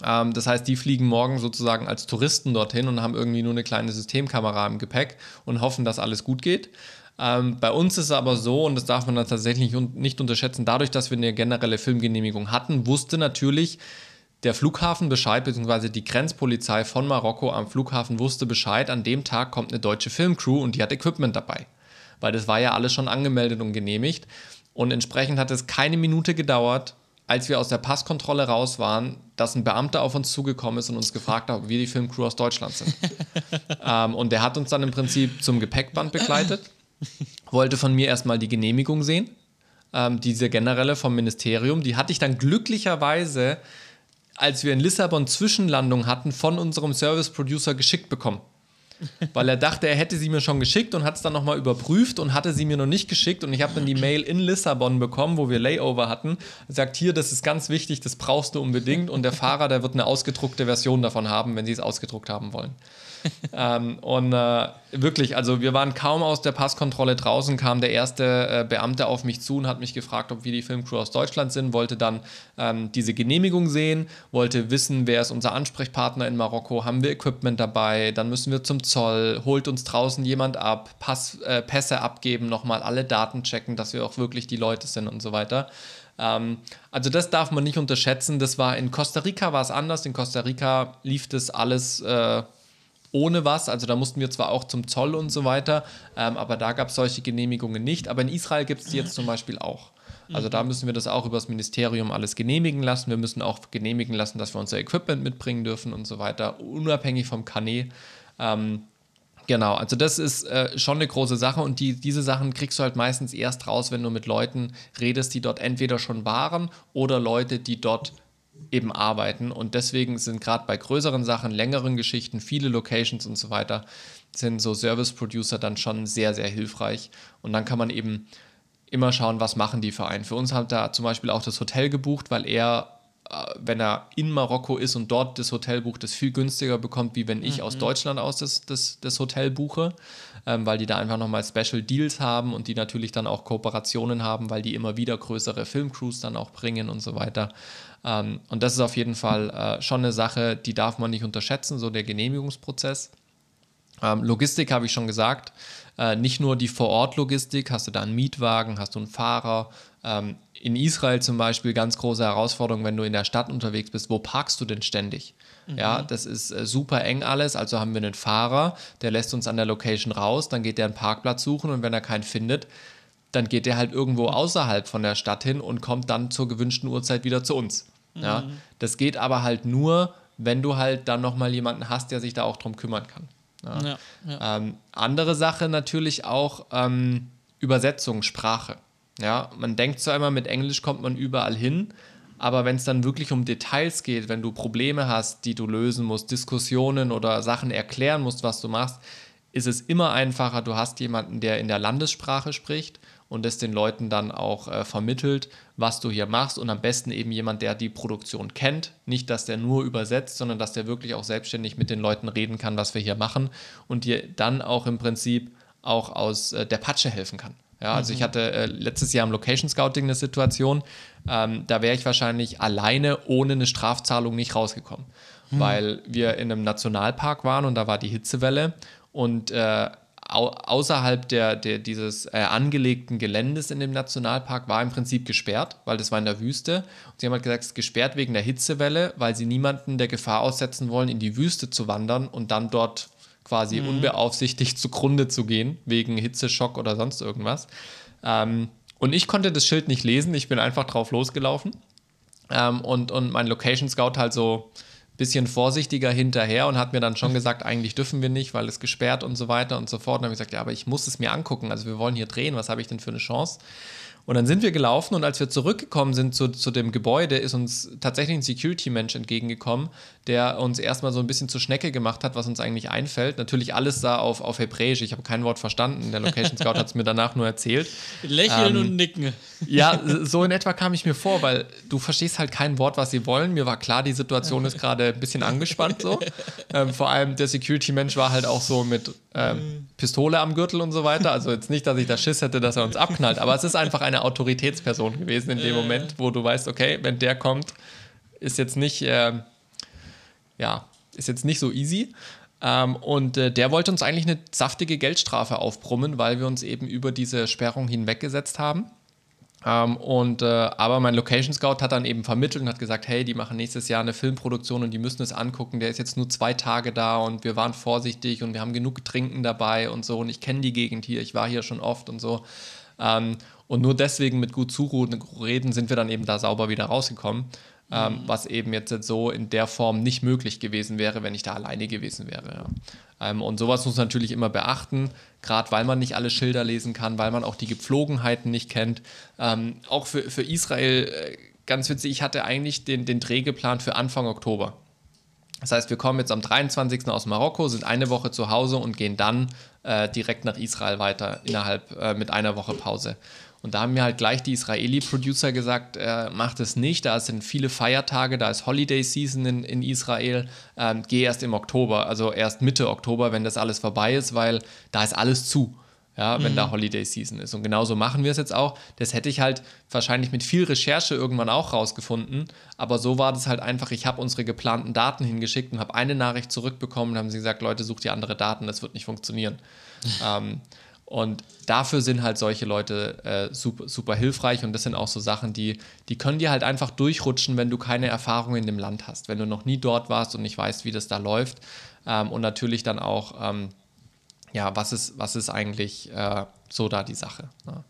Das heißt, die fliegen morgen sozusagen als Touristen dorthin und haben irgendwie nur eine kleine Systemkamera im Gepäck und hoffen, dass alles gut geht. Ähm, bei uns ist es aber so, und das darf man dann tatsächlich nicht unterschätzen, dadurch, dass wir eine generelle Filmgenehmigung hatten, wusste natürlich der Flughafen Bescheid, beziehungsweise die Grenzpolizei von Marokko am Flughafen wusste Bescheid, an dem Tag kommt eine deutsche Filmcrew und die hat Equipment dabei. Weil das war ja alles schon angemeldet und genehmigt. Und entsprechend hat es keine Minute gedauert, als wir aus der Passkontrolle raus waren, dass ein Beamter auf uns zugekommen ist und uns gefragt hat, ob wir die Filmcrew aus Deutschland sind. ähm, und der hat uns dann im Prinzip zum Gepäckband begleitet, wollte von mir erstmal die Genehmigung sehen, ähm, diese generelle vom Ministerium. Die hatte ich dann glücklicherweise, als wir in Lissabon Zwischenlandung hatten, von unserem Service-Producer geschickt bekommen. Weil er dachte, er hätte sie mir schon geschickt und hat es dann nochmal überprüft und hatte sie mir noch nicht geschickt, und ich habe dann die Mail in Lissabon bekommen, wo wir Layover hatten, sagt, hier, das ist ganz wichtig, das brauchst du unbedingt, und der Fahrer, der wird eine ausgedruckte Version davon haben, wenn sie es ausgedruckt haben wollen. ähm, und äh, wirklich, also wir waren kaum aus der Passkontrolle draußen, kam der erste äh, Beamte auf mich zu und hat mich gefragt, ob wir die Filmcrew aus Deutschland sind, wollte dann ähm, diese Genehmigung sehen, wollte wissen, wer ist unser Ansprechpartner in Marokko, haben wir Equipment dabei, dann müssen wir zum Zoll, holt uns draußen jemand ab, Pass, äh, Pässe abgeben, nochmal alle Daten checken, dass wir auch wirklich die Leute sind und so weiter. Ähm, also das darf man nicht unterschätzen. Das war in Costa Rica war es anders, in Costa Rica lief das alles äh, ohne was, also da mussten wir zwar auch zum Zoll und so weiter, ähm, aber da gab es solche Genehmigungen nicht, aber in Israel gibt es die jetzt zum Beispiel auch. Also da müssen wir das auch übers Ministerium alles genehmigen lassen, wir müssen auch genehmigen lassen, dass wir unser Equipment mitbringen dürfen und so weiter, unabhängig vom Kanä. Ähm, genau, also das ist äh, schon eine große Sache, und die, diese Sachen kriegst du halt meistens erst raus, wenn du mit Leuten redest, die dort entweder schon waren oder Leute, die dort eben arbeiten, und deswegen sind gerade bei größeren Sachen, längeren Geschichten, viele Locations und so weiter, sind so Service-Producer dann schon sehr, sehr hilfreich, und dann kann man eben immer schauen, was machen die für einen. Für uns hat er zum Beispiel auch das Hotel gebucht, weil er wenn er in Marokko ist und dort das Hotel bucht, das viel günstiger bekommt, wie wenn ich mhm. aus Deutschland aus das, das, das Hotel buche, ähm, weil die da einfach nochmal Special Deals haben und die natürlich dann auch Kooperationen haben, weil die immer wieder größere Filmcrews dann auch bringen und so weiter. Ähm, und das ist auf jeden Fall äh, schon eine Sache, die darf man nicht unterschätzen, so der Genehmigungsprozess. Ähm, Logistik habe ich schon gesagt, äh, nicht nur die Vor-Ort-Logistik, hast du da einen Mietwagen, hast du einen Fahrer, ähm, in Israel zum Beispiel ganz große Herausforderung, wenn du in der Stadt unterwegs bist, wo parkst du denn ständig? Mhm. Ja, das ist äh, super eng alles, also haben wir einen Fahrer, der lässt uns an der Location raus, dann geht der einen Parkplatz suchen und wenn er keinen findet, dann geht der halt irgendwo außerhalb von der Stadt hin und kommt dann zur gewünschten Uhrzeit wieder zu uns. Mhm. Ja, das geht aber halt nur, wenn du halt dann nochmal jemanden hast, der sich da auch drum kümmern kann. Ja. Ja, ja. Ähm, andere Sache natürlich auch ähm, Übersetzung, Sprache. Ja, man denkt zwar immer, mit Englisch kommt man überall hin, aber wenn es dann wirklich um Details geht, wenn du Probleme hast, die du lösen musst, Diskussionen oder Sachen erklären musst, was du machst, ist es immer einfacher, du hast jemanden, der in der Landessprache spricht und das den Leuten dann auch äh, vermittelt, was du hier machst und am besten eben jemand, der die Produktion kennt. Nicht, dass der nur übersetzt, sondern dass der wirklich auch selbstständig mit den Leuten reden kann, was wir hier machen und dir dann auch im Prinzip auch aus äh, der Patsche helfen kann. Ja, also mhm. ich hatte äh, letztes Jahr im Location Scouting eine Situation, ähm, da wäre ich wahrscheinlich alleine ohne eine Strafzahlung nicht rausgekommen, mhm. weil wir in einem Nationalpark waren und da war die Hitzewelle und äh, au- außerhalb der, der, dieses äh, angelegten Geländes in dem Nationalpark war im Prinzip gesperrt, weil das war in der Wüste. Und sie haben halt gesagt, es ist gesperrt wegen der Hitzewelle, weil sie niemanden der Gefahr aussetzen wollen, in die Wüste zu wandern und dann dort quasi mhm. unbeaufsichtigt zugrunde zu gehen, wegen Hitzeschock oder sonst irgendwas. Ähm, und ich konnte das Schild nicht lesen, ich bin einfach drauf losgelaufen. Ähm, und, und mein Location Scout halt so ein bisschen vorsichtiger hinterher und hat mir dann schon gesagt, eigentlich dürfen wir nicht, weil es gesperrt und so weiter und so fort. Und dann habe ich gesagt, ja, aber ich muss es mir angucken, also wir wollen hier drehen, was habe ich denn für eine Chance? Und dann sind wir gelaufen und als wir zurückgekommen sind zu, zu dem Gebäude, ist uns tatsächlich ein Security-Mensch entgegengekommen, der uns erstmal so ein bisschen zur Schnecke gemacht hat, was uns eigentlich einfällt. Natürlich alles da auf, auf Hebräisch, ich habe kein Wort verstanden, der Location Scout hat es mir danach nur erzählt. Lächeln ähm, und nicken. Ja, so in etwa kam ich mir vor, weil du verstehst halt kein Wort, was sie wollen. Mir war klar, die Situation ist gerade ein bisschen angespannt so. Ähm, vor allem der Security-Mensch war halt auch so mit ähm, Pistole am Gürtel und so weiter. Also jetzt nicht, dass ich da Schiss hätte, dass er uns abknallt, aber es ist einfach ein eine Autoritätsperson gewesen in dem äh. Moment, wo du weißt, okay, wenn der kommt, ist jetzt nicht, äh, ja, ist jetzt nicht so easy. Ähm, und äh, der wollte uns eigentlich eine saftige Geldstrafe aufbrummen, weil wir uns eben über diese Sperrung hinweggesetzt haben. Ähm, und, äh, aber mein Location Scout hat dann eben vermittelt und hat gesagt, hey, die machen nächstes Jahr eine Filmproduktion und die müssen es angucken, der ist jetzt nur zwei Tage da und wir waren vorsichtig und wir haben genug Trinken dabei und so und ich kenne die Gegend hier, ich war hier schon oft und so. Ähm, und nur deswegen mit gut Zureden sind wir dann eben da sauber wieder rausgekommen, ähm, mhm. was eben jetzt so in der Form nicht möglich gewesen wäre, wenn ich da alleine gewesen wäre. Ja. Ähm, und sowas muss man natürlich immer beachten, gerade weil man nicht alle Schilder lesen kann, weil man auch die Gepflogenheiten nicht kennt. Ähm, auch für, für Israel, äh, ganz witzig, ich hatte eigentlich den, den Dreh geplant für Anfang Oktober. Das heißt, wir kommen jetzt am dreiundzwanzigsten aus Marokko, sind eine Woche zu Hause und gehen dann äh, direkt nach Israel weiter, innerhalb äh, mit einer Woche Pause. Und da haben mir halt gleich die Israeli-Producer gesagt, äh, mach das nicht, da sind viele Feiertage, da ist Holiday-Season in, in Israel, ähm, geh erst im Oktober, also erst Mitte Oktober, wenn das alles vorbei ist, weil da ist alles zu, ja, wenn mhm. da Holiday-Season ist. Und genauso machen wir es jetzt auch. Das hätte ich halt wahrscheinlich mit viel Recherche irgendwann auch rausgefunden, aber so war das halt einfach, ich habe unsere geplanten Daten hingeschickt und habe eine Nachricht zurückbekommen und haben sie gesagt, Leute, sucht ihr andere Daten, das wird nicht funktionieren. ähm, Und dafür sind halt solche Leute äh, super, super hilfreich und das sind auch so Sachen, die, die können dir halt einfach durchrutschen, wenn du keine Erfahrung in dem Land hast, wenn du noch nie dort warst und nicht weißt, wie das da läuft ähm, und natürlich dann auch, ähm, ja, was ist, was ist eigentlich äh, so da die Sache. Ne?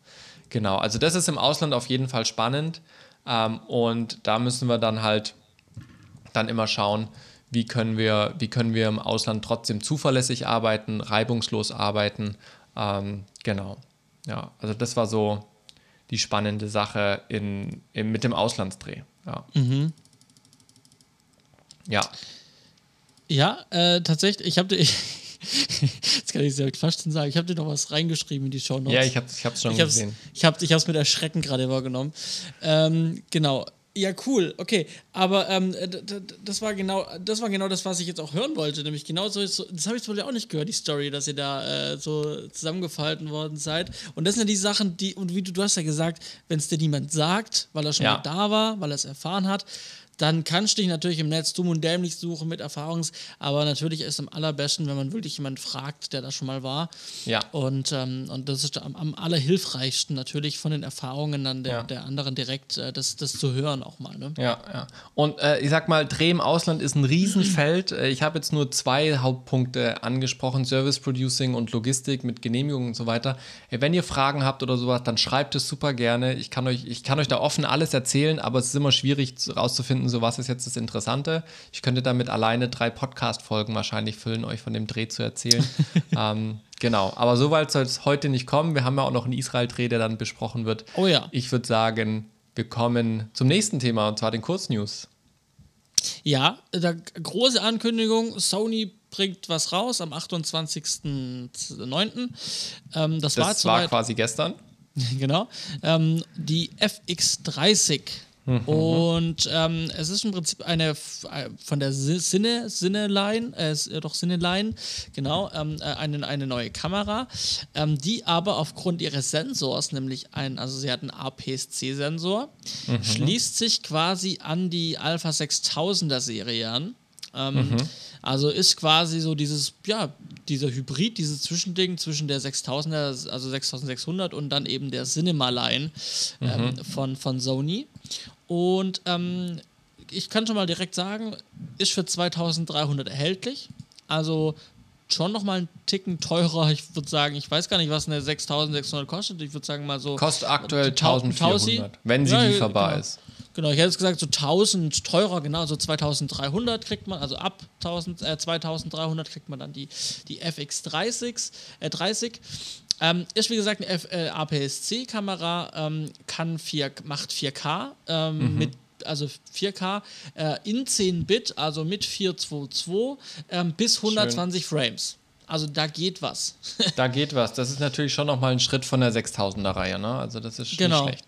Genau, also das ist im Ausland auf jeden Fall spannend ähm, und da müssen wir dann halt dann immer schauen, wie können wir, wie können wir im Ausland trotzdem zuverlässig arbeiten, reibungslos arbeiten. Ähm, genau, ja, also das war so die spannende Sache in, in, mit dem Auslandsdreh. Ja, mhm. ja. ja äh, tatsächlich, ich habe jetzt kann ich es fast schon sagen, ich habe dir noch was reingeschrieben in die Shownotes. Ja, ich habe es ich hab's schon ich hab's, gesehen. Ich habe es mit Erschrecken gerade wahrgenommen. Ähm, genau, Ja, cool, okay. Aber ähm, das war genau, das war genau das, was ich jetzt auch hören wollte. Nämlich genau so, das habe ich wohl ja auch nicht gehört, die Story, dass ihr da äh, so zusammengefalten worden seid. Und das sind ja die Sachen, die, und wie du, du hast ja gesagt, wenn es dir niemand sagt, weil er schon ja. mal da war, weil er es erfahren hat, dann kannst du dich natürlich im Netz dumm und dämlich suchen mit Erfahrungs, aber natürlich ist es am allerbesten, wenn man wirklich jemanden fragt, der da schon mal war. Ja. Und, ähm, und das ist am, am allerhilfreichsten natürlich von den Erfahrungen dann der, ja. der anderen direkt äh, das, das zu hören auch mal. Ne? Ja, ja. Und äh, ich sag mal, Dreh im Ausland ist ein Riesenfeld. Ich habe jetzt nur zwei Hauptpunkte angesprochen, Service Producing und Logistik mit Genehmigungen und so weiter. Wenn ihr Fragen habt oder sowas, dann schreibt es super gerne. Ich kann euch, ich kann euch da offen alles erzählen, aber es ist immer schwierig rauszufinden, so was ist jetzt das Interessante. Ich könnte damit alleine drei Podcast-Folgen wahrscheinlich füllen, euch von dem Dreh zu erzählen. ähm, genau, aber so weit soll es heute nicht kommen. Wir haben ja auch noch einen Israel-Dreh, der dann besprochen wird. Oh ja. Ich würde sagen, wir kommen zum nächsten Thema, und zwar den Kurznews. Ja, da, große Ankündigung, Sony bringt was raus am achtundzwanzigsten neunten Ähm, das das war, jetzt war quasi gestern. Genau. Ähm, die F X dreißig. Und ähm, es ist im Prinzip eine von der Cine, Cine Line, äh, doch Cine Line, genau, ähm, eine, eine neue Kamera, ähm, die aber aufgrund ihres Sensors, nämlich ein, also sie hat einen A P S C-Sensor, mhm. schließt sich quasi an die Alpha sechstausender Serie an. Ähm, mhm. Also ist quasi so dieses, ja, dieser Hybrid, dieses Zwischending zwischen der sechstausender, also sechstausendsechshundert und dann eben der Cinema Line ähm, mhm. von, von Sony. Und ähm, ich kann schon mal direkt sagen, ist für zweitausenddreihundert erhältlich. Also schon nochmal einen Ticken teurer. Ich würde sagen, ich weiß gar nicht, was eine sechstausendsechshundert kostet. Ich würde sagen mal so... Kostet aktuell eintausendvierhundert, wenn sie ja, lieferbar genau. ist. Genau, ich hätte jetzt gesagt, so tausend teurer, genau, so zweitausenddreihundert kriegt man, also ab tausend, äh, zweitausenddreihundert kriegt man dann die, die F X dreißig. Äh, dreißig. Ähm, ist wie gesagt eine F- äh, A P S C-Kamera, ähm, kann vier, macht vier K, ähm, mhm. mit, also vier K äh, in zehn Bit, also mit vierhundertzweiundzwanzig ähm, bis hundertzwanzig Schön. Frames. Also da geht was. Da geht was. Das ist natürlich schon nochmal ein Schritt von der sechstausender-Reihe, ne? Also das ist genau. nicht schlecht.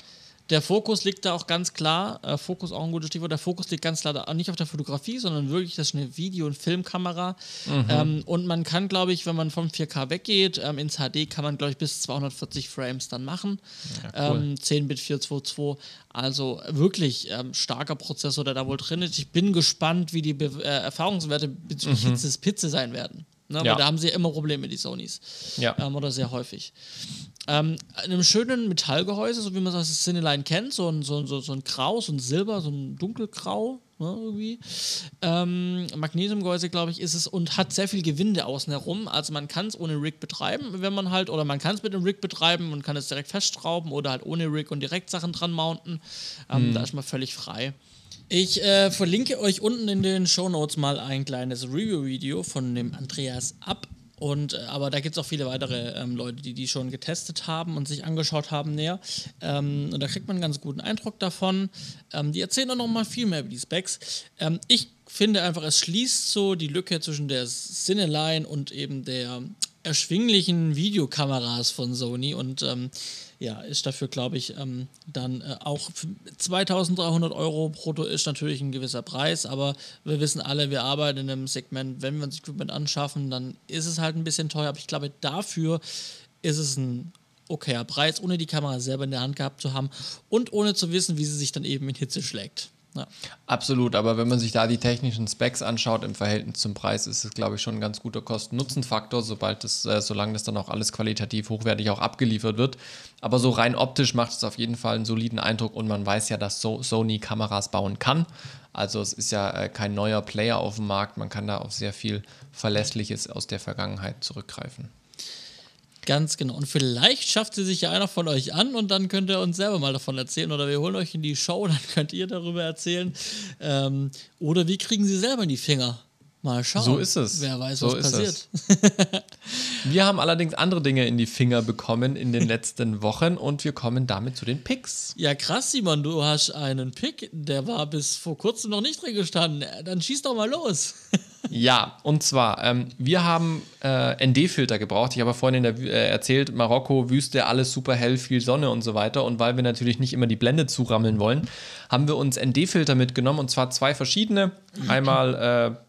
Der Fokus liegt da auch ganz klar, äh, Fokus auch ein gutes Stichwort, der Fokus liegt ganz klar da, nicht auf der Fotografie, sondern wirklich, das ist eine Video- und Filmkamera. Mhm. Ähm, und man kann, glaube ich, wenn man vom vier K weggeht, ähm, ins H D kann man, glaube ich, bis zweihundertvierzig Frames dann machen. Ja, cool. ähm, zehn Bit vierhundertzweiundzwanzig, also wirklich ähm, starker Prozessor, der da wohl drin ist. Ich bin gespannt, wie die Be- äh, Erfahrungswerte bezüglich mhm. des Hitze sein werden. Ne, ja. Weil da haben sie ja immer Probleme, die Sonys. Ja. Ähm, oder sehr häufig. Ähm, in einem schönen Metallgehäuse, so wie man es aus der Cineline kennt, so ein, so, so, so ein Grau, so ein Silber, so ein Dunkelgrau, ne, irgendwie. Ähm, Magnesiumgehäuse, glaube ich, ist es und hat sehr viel Gewinde außen herum. Also man kann es ohne Rig betreiben, wenn man halt, oder man kann es mit einem Rig betreiben und kann es direkt festschrauben oder halt ohne Rig und direkt Sachen dran mounten. Ähm, mhm. Da ist man völlig frei. Ich äh, verlinke euch unten in den Shownotes mal ein kleines Review-Video von dem Andreas ab. Und, äh, aber da gibt es auch viele weitere ähm, Leute, die die schon getestet haben und sich angeschaut haben näher. Ähm, und da kriegt man einen ganz guten Eindruck davon. Ähm, die erzählen auch noch mal viel mehr über die Specs. Ähm, ich finde einfach, es schließt so die Lücke zwischen der Cineline und eben der erschwinglichen Videokameras von Sony und ähm, ja, ist dafür, glaube ich, ähm, dann äh, auch zweitausenddreihundert Euro brutto ist natürlich ein gewisser Preis, aber wir wissen alle, wir arbeiten in einem Segment, wenn wir uns Equipment anschaffen, dann ist es halt ein bisschen teuer, aber ich glaube, dafür ist es ein okayer Preis, ohne die Kamera selber in der Hand gehabt zu haben und ohne zu wissen, wie sie sich dann eben in Hitze schlägt. Ja. Absolut, aber wenn man sich da die technischen Specs anschaut im Verhältnis zum Preis, ist es, glaube ich, schon ein ganz guter Kosten-Nutzen-Faktor, sobald das, äh, solange das dann auch alles qualitativ hochwertig auch abgeliefert wird. Aber so rein optisch macht es auf jeden Fall einen soliden Eindruck und man weiß ja, dass so- Sony Kameras bauen kann. Also es ist ja äh, kein neuer Player auf dem Markt, man kann da auf sehr viel Verlässliches aus der Vergangenheit zurückgreifen. Ganz genau. Und vielleicht schafft sie sich ja einer von euch an und dann könnt ihr uns selber mal davon erzählen oder wir holen euch in die Show, dann könnt ihr darüber erzählen. Ähm, oder wir kriegen sie selber in die Finger. Mal schauen. So ist es. Wer weiß, so was passiert. Wir haben allerdings andere Dinge in die Finger bekommen in den letzten Wochen und wir kommen damit zu den Picks. Ja, krass, Simon, du hast einen Pick, der war bis vor kurzem noch nicht drin gestanden. Dann schieß doch mal los. Ja, und zwar, ähm, wir haben äh, N D-Filter gebraucht. Ich habe ja vorhin in der, äh, erzählt, Marokko, Wüste, alles super hell, viel Sonne und so weiter. Und weil wir natürlich nicht immer die Blende zurammeln wollen, haben wir uns N D-Filter mitgenommen, und zwar zwei verschiedene. Einmal äh,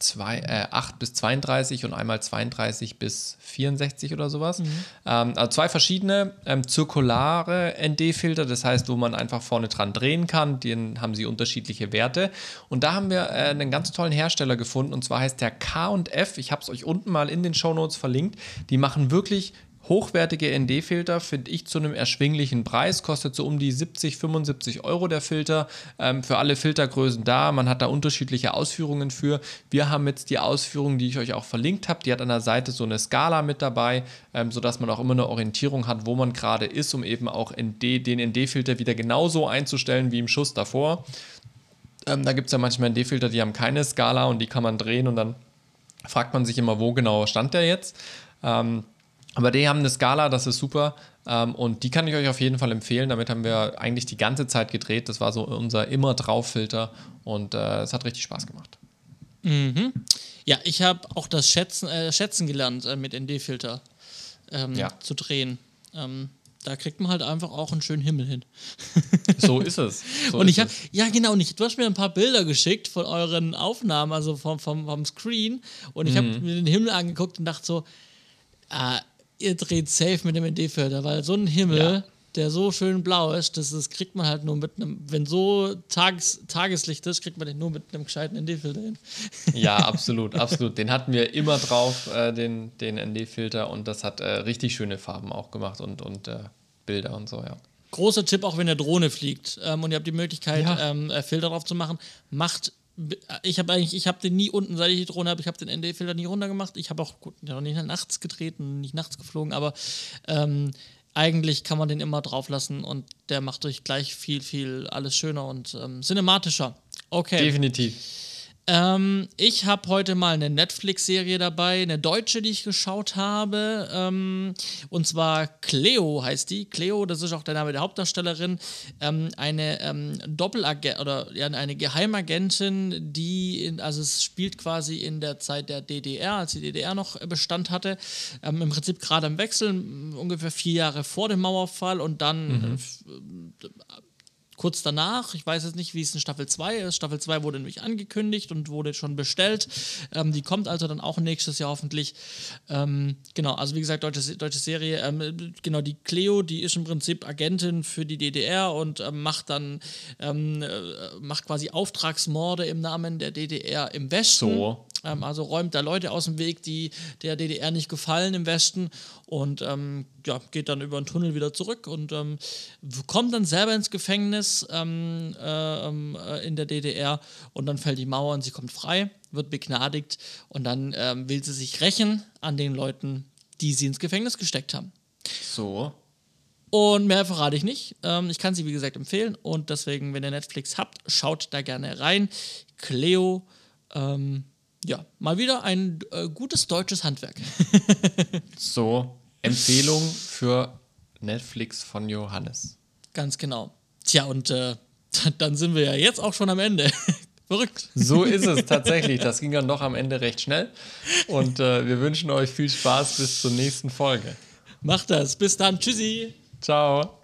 zwei, äh, acht bis zweiunddreißig und einmal zweiunddreißig bis vierundsechzig oder sowas. Mhm. Ähm, also zwei verschiedene ähm, zirkulare N D-Filter, das heißt, wo man einfach vorne dran drehen kann, denen haben sie unterschiedliche Werte. Und da haben wir äh, einen ganz tollen Hersteller gefunden, und zwar heißt der K und F. Ich habe es euch unten mal in den Shownotes verlinkt. Die machen wirklich hochwertige N D-Filter, finde ich, zu einem erschwinglichen Preis. Kostet so um die siebzig, fünfundsiebzig Euro der Filter. Ähm, für alle Filtergrößen da. Man hat da unterschiedliche Ausführungen für. Wir haben jetzt die Ausführung, die ich euch auch verlinkt habe. Die hat an der Seite so eine Skala mit dabei, ähm, sodass man auch immer eine Orientierung hat, wo man gerade ist, um eben auch N D, den N D-Filter wieder genauso einzustellen wie im Schuss davor. Ähm, da gibt es ja manchmal N D-Filter, die haben keine Skala und die kann man drehen, und dann fragt man sich immer, wo genau stand der jetzt. Ähm, Aber die haben eine Skala, das ist super, und die kann ich euch auf jeden Fall empfehlen. Damit haben wir eigentlich die ganze Zeit gedreht. Das war so unser Immer-Drauf-Filter, und es hat richtig Spaß gemacht. Mhm. Ja, ich habe auch das Schätzen, äh, Schätzen gelernt, äh, mit N D-Filter ähm, ja. zu drehen. Ähm, da kriegt man halt einfach auch einen schönen Himmel hin. So ist es. So und ich habe, ja genau, und ich, du hast mir ein paar Bilder geschickt von euren Aufnahmen, also vom, vom, vom Screen, und ich habe mhm. mir den Himmel angeguckt und dachte so, äh, ihr dreht safe mit dem N D-Filter, weil so ein Himmel, ja. der so schön blau ist, das, das kriegt man halt nur mit einem, wenn so Tages, Tageslicht ist, kriegt man den nur mit einem gescheiten N D-Filter hin. Ja, absolut, absolut. Den hatten wir immer drauf, äh, den, den N D-Filter, und das hat äh, richtig schöne Farben auch gemacht und, und äh, Bilder und so, ja. Großer Tipp, auch wenn der Drohne fliegt ähm, und ihr habt die Möglichkeit, ja. ähm, äh, Filter drauf zu machen, macht Ich habe eigentlich, ich habe den nie unten, seit ich die Drohne habe, ich habe den N D-Filter nie runter gemacht. Ich habe auch, gut, ich habe nicht nachts getreten, nicht nachts geflogen, aber ähm, eigentlich kann man den immer drauf lassen, und der macht euch gleich viel, viel alles schöner und ähm, cinematischer. Okay. Definitiv. Ähm, ich habe heute mal eine Netflix-Serie dabei, eine deutsche, die ich geschaut habe, ähm, und zwar Cleo heißt die. Cleo, das ist auch der Name der Hauptdarstellerin, ähm, eine ähm, Doppelagent oder ja, eine Geheimagentin, die, in, also es spielt quasi in der Zeit der D D R, als die D D R noch Bestand hatte, ähm, im Prinzip gerade am Wechsel, ungefähr vier Jahre vor dem Mauerfall und dann mhm. äh, kurz danach, ich weiß jetzt nicht, wie es in Staffel zwei ist. Staffel zwei wurde nämlich angekündigt und wurde schon bestellt. Ähm, die kommt also dann auch nächstes Jahr hoffentlich. Ähm, genau, also wie gesagt, deutsche, deutsche Serie. Ähm, genau, die Cleo, die ist im Prinzip Agentin für die D D R und ähm, macht dann ähm, macht quasi Auftragsmorde im Namen der D D R im Westen. So. Ähm, also räumt da Leute aus dem Weg, die der D D R nicht gefallen im Westen, und ähm, ja, geht dann über den Tunnel wieder zurück und ähm, kommt dann selber ins Gefängnis ähm, äh, äh, in der D D R, und dann fällt die Mauer und sie kommt frei, wird begnadigt, und dann ähm, will sie sich rächen an den Leuten, die sie ins Gefängnis gesteckt haben. So. Und mehr verrate ich nicht. Ähm, ich kann sie, wie gesagt, empfehlen, und deswegen, wenn ihr Netflix habt, schaut da gerne rein. Cleo, ähm, ja, mal wieder ein äh, gutes deutsches Handwerk. So, Empfehlung für Netflix von Johannes. Ganz genau. Tja, und äh, dann sind wir ja jetzt auch schon am Ende. Verrückt. So ist es tatsächlich. Das ging dann doch am Ende recht schnell. Und äh, wir wünschen euch viel Spaß bis zur nächsten Folge. Macht das. Bis dann. Tschüssi. Ciao.